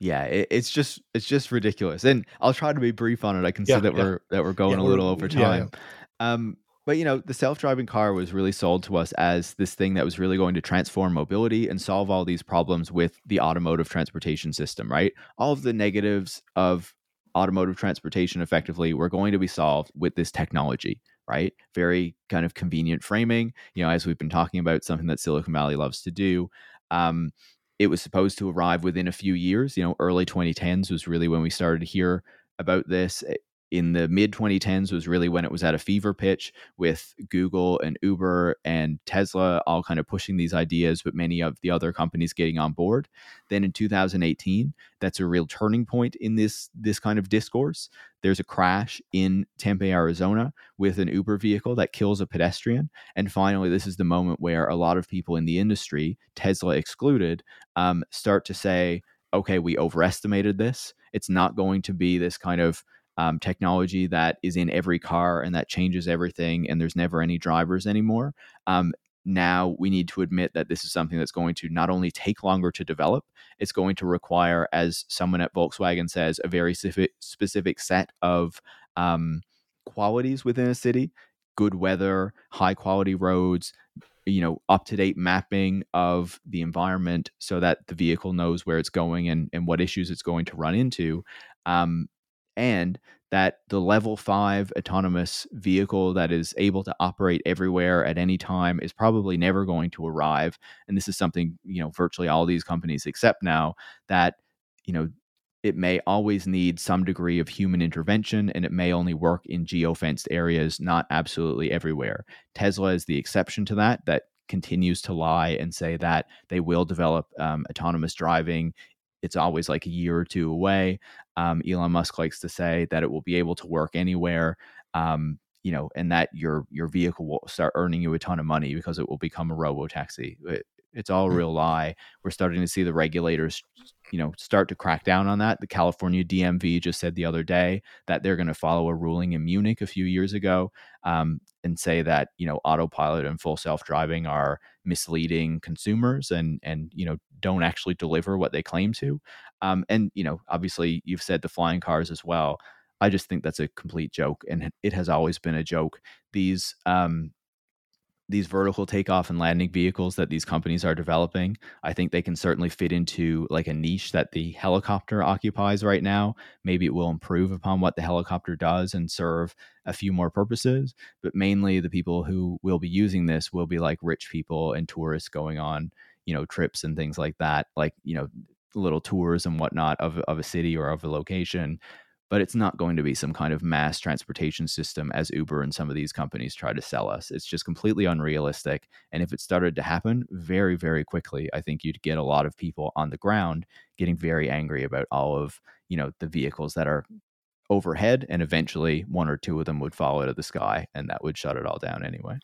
Yeah, it, it's just it's just ridiculous, and I'll try to be brief on it. I can yeah, see that yeah. we're that we're going yeah, a little over time. Yeah, yeah. Um, But, you know, the self-driving car was really sold to us as this thing that was really going to transform mobility and solve all these problems with the automotive transportation system, right? All of the negatives of automotive transportation effectively were going to be solved with this technology, right? Very kind of convenient framing, you know, as we've been talking about, something that Silicon Valley loves to do. Um, it was supposed to arrive within a few years, you know, early twenty tens was really when we started to hear about this. It, In the mid twenty tens was really when it was at a fever pitch with Google and Uber and Tesla all kind of pushing these ideas, but many of the other companies getting on board. Then in two thousand eighteen, that's a real turning point in this, this kind of discourse. There's a crash in Tempe, Arizona with an Uber vehicle that kills a pedestrian. And finally, this is the moment where a lot of people in the industry, Tesla excluded, um, start to say, okay, we overestimated this. It's not going to be this kind of Um, technology that is in every car and that changes everything, and there's never any drivers anymore. Um, now we need to admit that this is something that's going to not only take longer to develop, it's going to require, as someone at Volkswagen says, a very specific set of um, qualities within a city: good weather, high quality roads, you know, up-to-date mapping of the environment so that the vehicle knows where it's going and, and what issues it's going to run into. Um, And that the level five autonomous vehicle that is able to operate everywhere at any time is probably never going to arrive. And this is something, you know, virtually all these companies accept now, that, you know, it may always need some degree of human intervention, and it may only work in geo-fenced areas, not absolutely everywhere. Tesla is the exception to that, that continues to lie and say that they will develop um, autonomous driving. It's always like a year or two away. Um, Elon Musk likes to say that it will be able to work anywhere, um, you know, and that your your vehicle will start earning you a ton of money because it will become a robo-taxi. It, it's all a real lie. We're starting to see the regulators, you know, start to crack down on that. The California D M V just said the other day that they're going to follow a ruling in Munich a few years ago um, and say that, you know, autopilot and full self-driving are misleading consumers and, and, you know, don't actually deliver what they claim to. Um, and, you know, obviously you've said the flying cars as well. I just think that's a complete joke, and it has always been a joke. These, um, these vertical takeoff and landing vehicles that these companies are developing, I think they can certainly fit into like a niche that the helicopter occupies right now. Maybe it will improve upon what the helicopter does and serve a few more purposes, but mainly the people who will be using this will be like rich people and tourists going on, you know, trips and things like that, like, you know, little tours and whatnot of, of a city or of a location. But it's not going to be some kind of mass transportation system as Uber and some of these companies try to sell us. It's just completely unrealistic. And if it started to happen very, very quickly, I think you'd get a lot of people on the ground getting very angry about all of, you know, the vehicles that are overhead, and eventually one or two of them would fall out of the sky, and that would shut it all down anyway.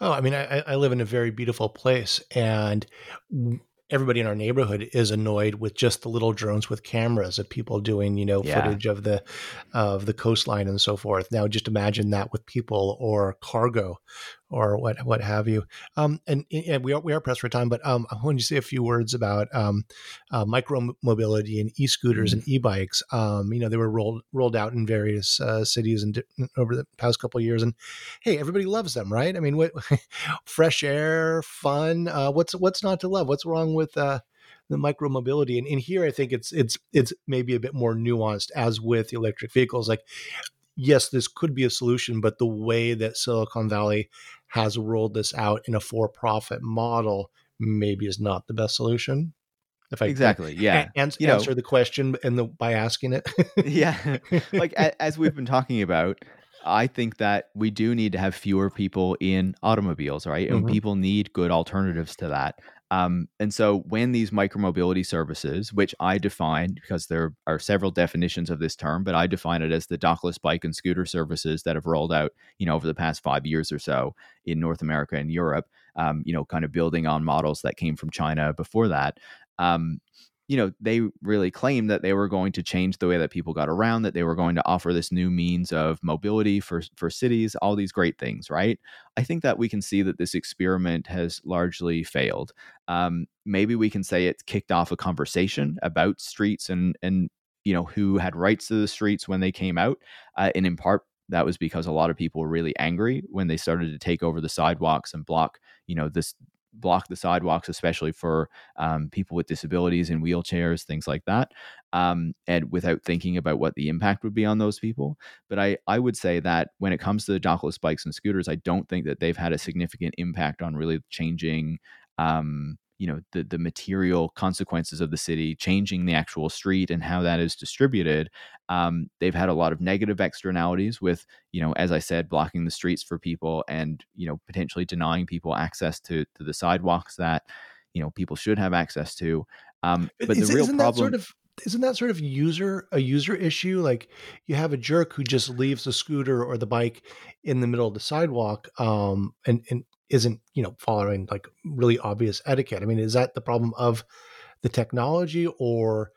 Oh, I mean, I, I live in a very beautiful place, and everybody in our neighborhood is annoyed with just the little drones with cameras of people doing, you know, yeah. footage of the of the coastline and so forth. Now, just imagine that with people or cargo or what what have you. Um, and, and we are we are pressed for time, but um, I wanted to say a few words about um, uh, micro mobility and e-scooters mm-hmm. and e-bikes. Um, you know, they were rolled rolled out in various uh, cities and over the past couple of years. And hey, everybody loves them, right? I mean, what fresh air, fun. Uh, what's what's not to love? What's wrong with uh, the micromobility? And in here, I think it's it's it's maybe a bit more nuanced, as with the electric vehicles. Like, yes, this could be a solution, but the way that Silicon Valley has rolled this out in a for-profit model maybe is not the best solution. If I exactly, yeah, and, you answer know, the question and the, by asking it, yeah, like a, as we've been talking about. I think that we do need to have fewer people in automobiles, right? And mm-hmm. people need good alternatives to that. Um, and so when these micromobility services, which I define, because there are several definitions of this term, but I define it as the dockless bike and scooter services that have rolled out, you know, over the past five years or so in North America and Europe, um, you know, kind of building on models that came from China before that. Um, you know, they really claimed that they were going to change the way that people got around, that they were going to offer this new means of mobility for, for cities, all these great things, right? I think that we can see that this experiment has largely failed. Um, maybe we can say it's kicked off a conversation about streets and, and, you know, who had rights to the streets when they came out, uh, and in part that was because a lot of people were really angry when they started to take over the sidewalks and block, you know, this block the sidewalks, especially for um, people with disabilities and wheelchairs, things like that. Um, and without thinking about what the impact would be on those people. But I, I would say that when it comes to the dockless bikes and scooters, I don't think that they've had a significant impact on really changing, um, you know, the, the material consequences of the city, changing the actual street and how that is distributed. Um, they've had a lot of negative externalities with, you know, as I said, blocking the streets for people and, you know, potentially denying people access to, to the sidewalks that, you know, people should have access to. Um, but Is, the real isn't problem... That sort of- Isn't that sort of user a user issue? Like you have a jerk who just leaves the scooter or the bike in the middle of the sidewalk, um, and, and isn't, you know, following like really obvious etiquette. I mean, is that the problem of the technology or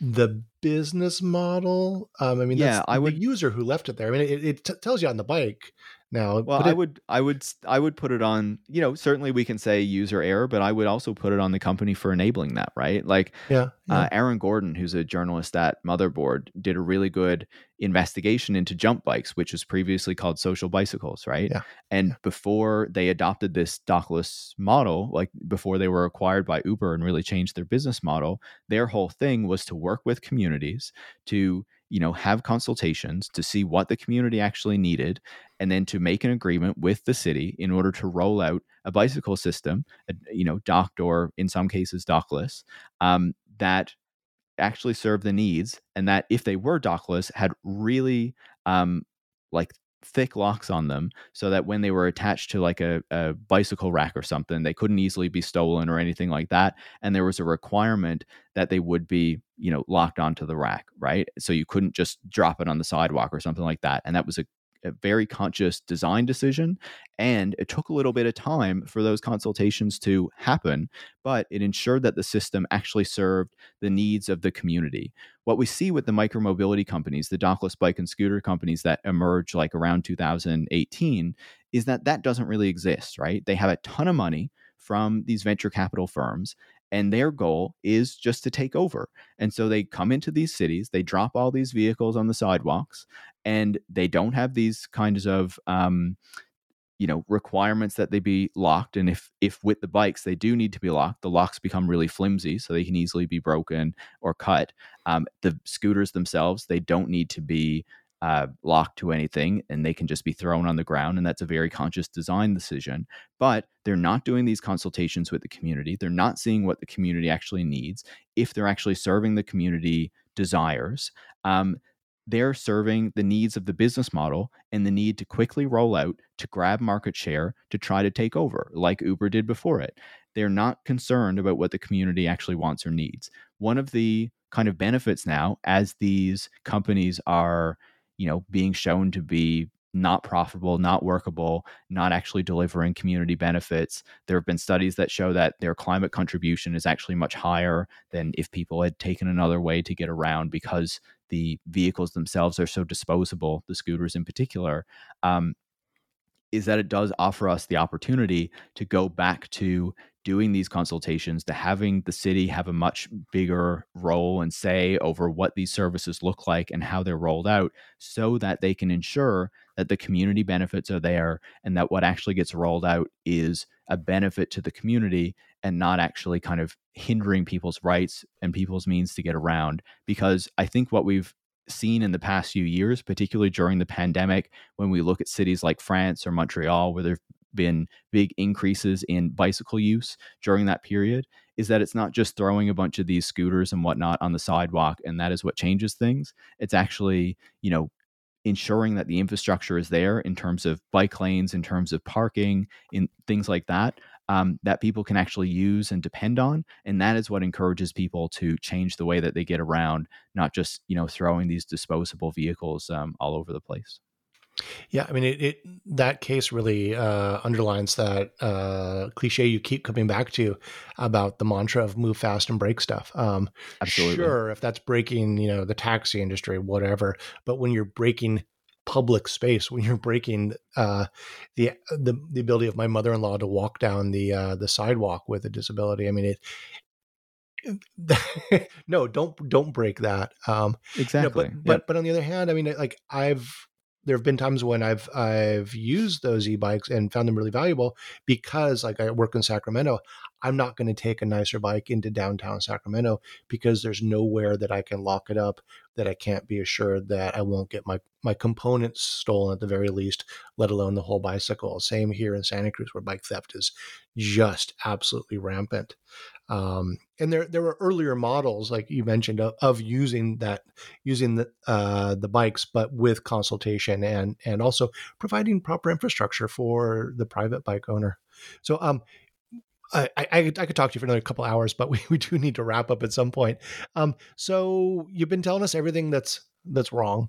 the business model? Um, I mean, yeah, that's I would, the user who left it there. I mean, it, it t- tells you on the bike now. Well, I it, would, I would, I would put it on, you know, certainly we can say user error, but I would also put it on the company for enabling that, right? Like yeah, yeah. Uh, Aaron Gordon, who's a journalist at Motherboard, did a really good investigation into jump bikes, which was previously called social bicycles, right? Yeah. And yeah. before they adopted this dockless model, like before they were acquired by Uber and really changed their business model, their whole thing was to work with communities to, you know, have consultations to see what the community actually needed, and then to make an agreement with the city in order to roll out a bicycle system, a, you know, docked or in some cases dockless, um, that actually serve the needs, and that if they were dockless had really um like thick locks on them so that when they were attached to like a, a bicycle rack or something, they couldn't easily be stolen or anything like that. And there was a requirement that they would be, you know, locked onto the rack, right? So you couldn't just drop it on the sidewalk or something like that. And that was a a very conscious design decision. And it took a little bit of time for those consultations to happen, but it ensured that the system actually served the needs of the community. What we see with the micromobility companies, the dockless bike and scooter companies that emerged like around two thousand eighteen, is that that doesn't really exist, right? They have a ton of money from these venture capital firms, and their goal is just to take over. And so they come into these cities, they drop all these vehicles on the sidewalks, and they don't have these kinds of, um, you know, requirements that they be locked. And if, if with the bikes, they do need to be locked, the locks become really flimsy, so they can easily be broken or cut. Um, the scooters themselves, they don't need to be uh, locked to anything, and they can just be thrown on the ground. And that's a very conscious design decision, but they're not doing these consultations with the community. They're not seeing what the community actually needs. If they're actually serving the community desires, um, they're serving the needs of the business model and the need to quickly roll out, to grab market share, to try to take over like Uber did before it. They're not concerned about what the community actually wants or needs. One of the kind of benefits now, as these companies are, you know, being shown to be not profitable, not workable, not actually delivering community benefits, there have been studies that show that their climate contribution is actually much higher than if people had taken another way to get around, because the vehicles themselves are so disposable, the scooters in particular, um, is that it does offer us the opportunity to go back to doing these consultations, to having the city have a much bigger role and say over what these services look like and how they're rolled out, so that they can ensure that the community benefits are there and that what actually gets rolled out is a benefit to the community and not actually kind of hindering people's rights and people's means to get around. Because I think what we've seen in the past few years, particularly during the pandemic, when we look at cities like France or Montreal, where there've been big increases in bicycle use during that period, is that it's not just throwing a bunch of these scooters and whatnot on the sidewalk and that is what changes things. It's actually, you know, ensuring that the infrastructure is there in terms of bike lanes, in terms of parking, in things like that, um, that people can actually use and depend on. And that is what encourages people to change the way that they get around, not just, you know, throwing these disposable vehicles um, all over the place. Yeah, I mean, it, it that case really uh, underlines that uh, cliche you keep coming back to about the mantra of move fast and break stuff. Um, Absolutely. Sure, if that's breaking, you know, the taxi industry, whatever. But when you're breaking public space, when you're breaking uh, the, the the ability of my mother-in-law to walk down the uh, the sidewalk with a disability, I mean, it. no, don't don't break that. Um, exactly. You know, but but, yep. but on the other hand, I mean, like I've. there have been times when I've I've used those e-bikes and found them really valuable because, like, I work in Sacramento. I'm not going to take a nicer bike into downtown Sacramento because there's nowhere that I can lock it up that I can't be assured that I won't get my, my components stolen at the very least, let alone the whole bicycle. Same here in Santa Cruz, where bike theft is just absolutely rampant. Um, and there there were earlier models, like you mentioned, of, of using that using the uh, the bikes, but with consultation and and also providing proper infrastructure for the private bike owner. So, um. I, I, I could talk to you for another couple hours, but we, we do need to wrap up at some point. Um, so you've been telling us everything that's that's wrong,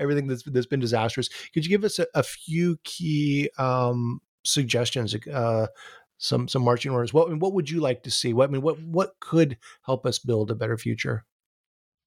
everything that's that's been disastrous. Could you give us a, a few key um, suggestions, uh, some some marching orders? What what would you like to see? What I mean, what what could help us build a better future?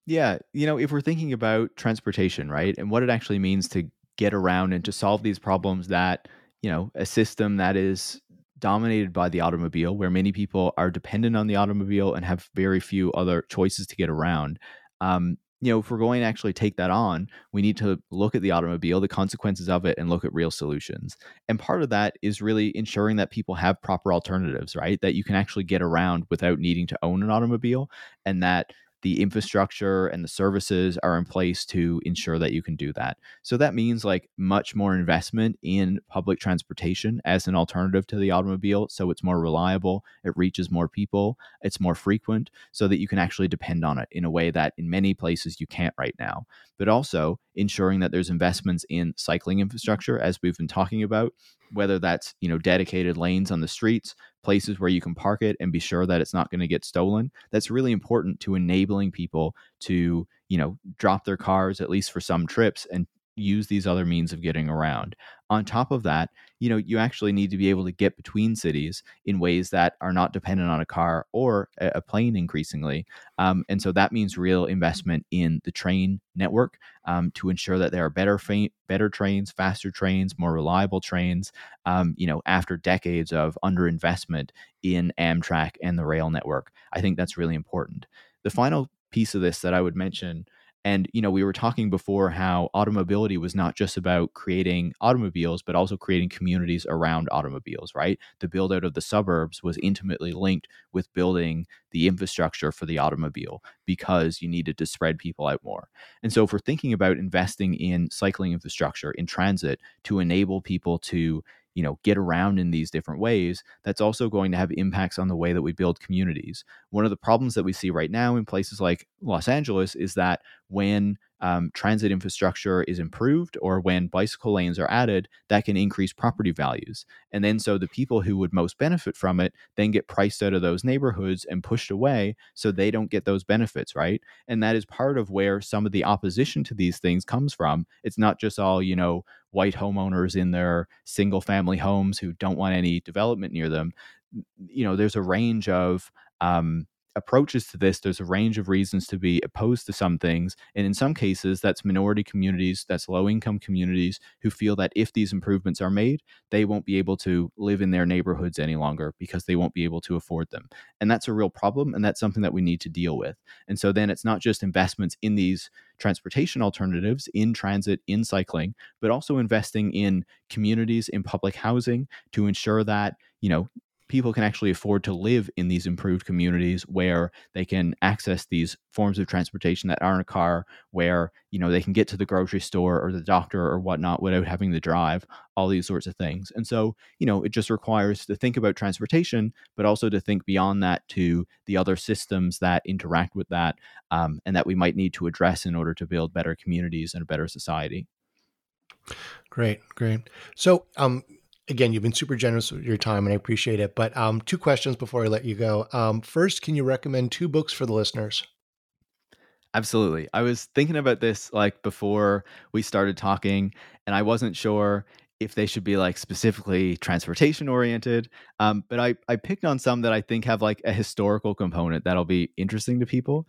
Yeah, you know, if we're thinking about transportation, right, and what it actually means to get around and to solve these problems that, you know, a system that is dominated by the automobile, where many people are dependent on the automobile and have very few other choices to get around. Um, you know, if we're going to actually take that on, we need to look at the automobile, the consequences of it, and look at real solutions. And part of that is really ensuring that people have proper alternatives, right? That you can actually get around without needing to own an automobile, and that the infrastructure and the services are in place to ensure that you can do that. So that means, like, much more investment in public transportation as an alternative to the automobile. So it's more reliable, it reaches more people, it's more frequent, so that you can actually depend on it in a way that in many places you can't right now. But also ensuring that there's investments in cycling infrastructure, as we've been talking about, whether that's, you know, dedicated lanes on the streets, places where you can park it and be sure that it's not going to get stolen. That's really important to enabling people to, you know, drop their cars, at least for some trips, and use these other means of getting around. On top of that, you know, you actually need to be able to get between cities in ways that are not dependent on a car or a plane increasingly. Um, and so that means real investment in the train network um, to ensure that there are better, fa- better trains, faster trains, more reliable trains, um, you know, after decades of underinvestment in Amtrak and the rail network. I think that's really important. The final piece of this that I would mention, and, you know, we were talking before how automobility was not just about creating automobiles, but also creating communities around automobiles, right? The build out of the suburbs was intimately linked with building the infrastructure for the automobile because you needed to spread people out more. And so if we're thinking about investing in cycling infrastructure, in transit, to enable people to, you know, get around in these different ways, that's also going to have impacts on the way that we build communities. One of the problems that we see right now in places like Los Angeles is that when um, transit infrastructure is improved or when bicycle lanes are added, that can increase property values. And then so the people who would most benefit from it then get priced out of those neighborhoods and pushed away, so they don't get those benefits, right? And that is part of where some of the opposition to these things comes from. It's not just all, you know, white homeowners in their single family homes who don't want any development near them. You know, there's a range of um, approaches to this. There's a range of reasons to be opposed to some things. And in some cases, that's minority communities, that's low income communities who feel that if these improvements are made, they won't be able to live in their neighborhoods any longer because they won't be able to afford them. And that's a real problem. And that's something that we need to deal with. And so then it's not just investments in these transportation alternatives, in transit, in cycling, but also investing in communities, in public housing, to ensure that, you know, people can actually afford to live in these improved communities where they can access these forms of transportation that aren't a car, where, you know, they can get to the grocery store or the doctor or whatnot without having to drive, all these sorts of things. And so, you know, it just requires to think about transportation, but also to think beyond that to the other systems that interact with that, um, and that we might need to address in order to build better communities and a better society. Great, great. So, um, Again, you've been super generous with your time, and I appreciate it. But um, two questions before I let you go. Um, first, can you recommend two books for the listeners? Absolutely. I was thinking about this, like, before we started talking, and I wasn't sure if they should be, like, specifically transportation oriented. Um, but I, I picked on some that I think have, like, a historical component that'll be interesting to people.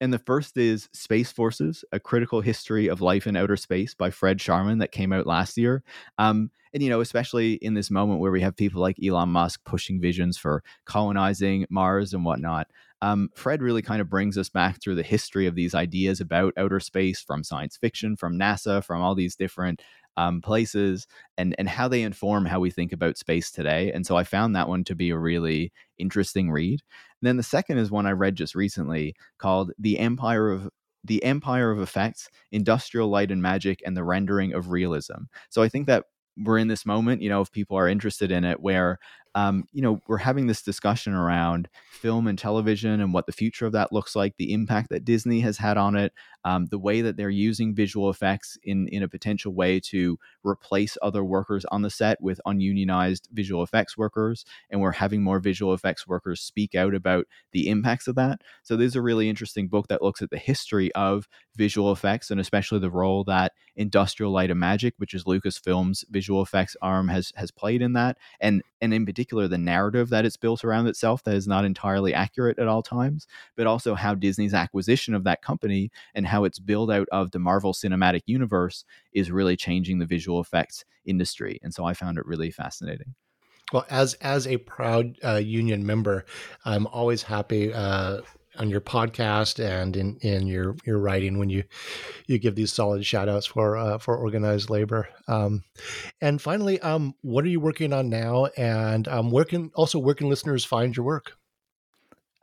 And the first is Space Forces, A Critical History of Life in Outer Space by Fred Sharman, that came out last year. Um, and, you know, especially in this moment where we have people like Elon Musk pushing visions for colonizing Mars and whatnot, Um, Fred really kind of brings us back through the history of these ideas about outer space from science fiction, from NASA, from all these different um, places, and, and how they inform how we think about space today. And so I found that one to be a really interesting read. And then the second is one I read just recently called The Empire of The Empire of Effects, Industrial Light and Magic, and the Rendering of Realism. So I think that we're in this moment, you know, if people are interested in it, where Um, you know, we're having this discussion around film and television and what the future of that looks like, the impact that Disney has had on it, um, the way that they're using visual effects in, in a potential way to replace other workers on the set with ununionized visual effects workers. And we're having more visual effects workers speak out about the impacts of that. So this is a really interesting book that looks at the history of visual effects and especially the role that Industrial Light and Magic, which is Lucasfilm's visual effects arm, has has played in that. And, and in particular, the narrative that it's built around itself that is not entirely accurate at all times, but also how Disney's acquisition of that company and how its build out of the Marvel Cinematic Universe is really changing the visual effects industry. And so I found it really fascinating. Well, as as a proud uh, union member, I'm always happy uh, on your podcast and in, in your, your writing when you, you give these solid shout outs for, uh, for organized labor. Um, and finally, um, what are you working on now? And um, where can also where can listeners find your work?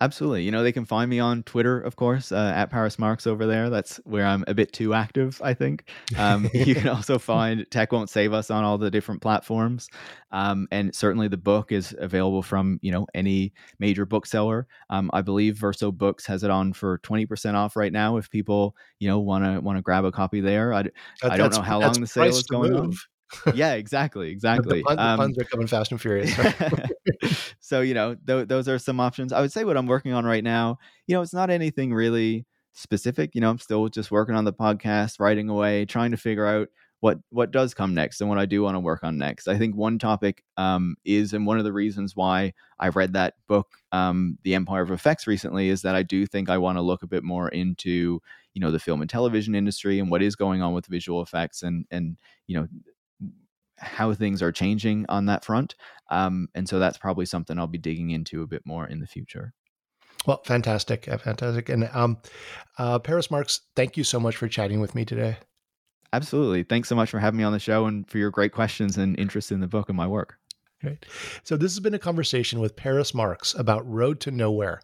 Absolutely. You know, they can find me on Twitter, of course, uh, at Paris Marx over there. That's where I'm a bit too active, I think. Um, you can also find Tech Won't Save Us on all the different platforms. Um, and certainly the book is available from, you know, any major bookseller. Um, I believe Verso Books has it on for twenty percent off right now. If people, you know, want to want to grab a copy there. I, I don't know how long the sale is going on. Yeah, exactly. Exactly. The puns, um, the puns are coming fast and furious. So, you know, th- those are some options. I would say what I'm working on right now, you know, it's not anything really specific. You know, I'm still just working on the podcast, writing away, trying to figure out what what does come next and what I do want to work on next. I think one topic um, is, and one of the reasons why I read that book, um, The Empire of Effects, recently, is that I do think I want to look a bit more into, you know, the film and television industry and what is going on with visual effects and and, you know, how things are changing on that front. Um, and so that's probably something I'll be digging into a bit more in the future. Well, fantastic. Fantastic. And um, uh, Paris Marx, thank you so much for chatting with me today. Absolutely. Thanks so much for having me on the show and for your great questions and interest in the book and my work. Great. So this has been a conversation with Paris Marx about Road to Nowhere,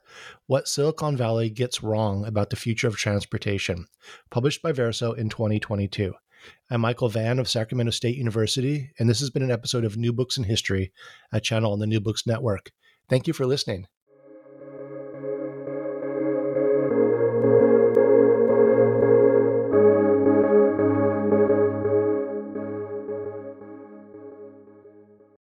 What Silicon Valley Gets Wrong About the Future of Transportation, published by Verso in twenty twenty-two. I'm Michael Vann of Sacramento State University, and this has been an episode of New Books in History, a channel on the New Books Network. Thank you for listening.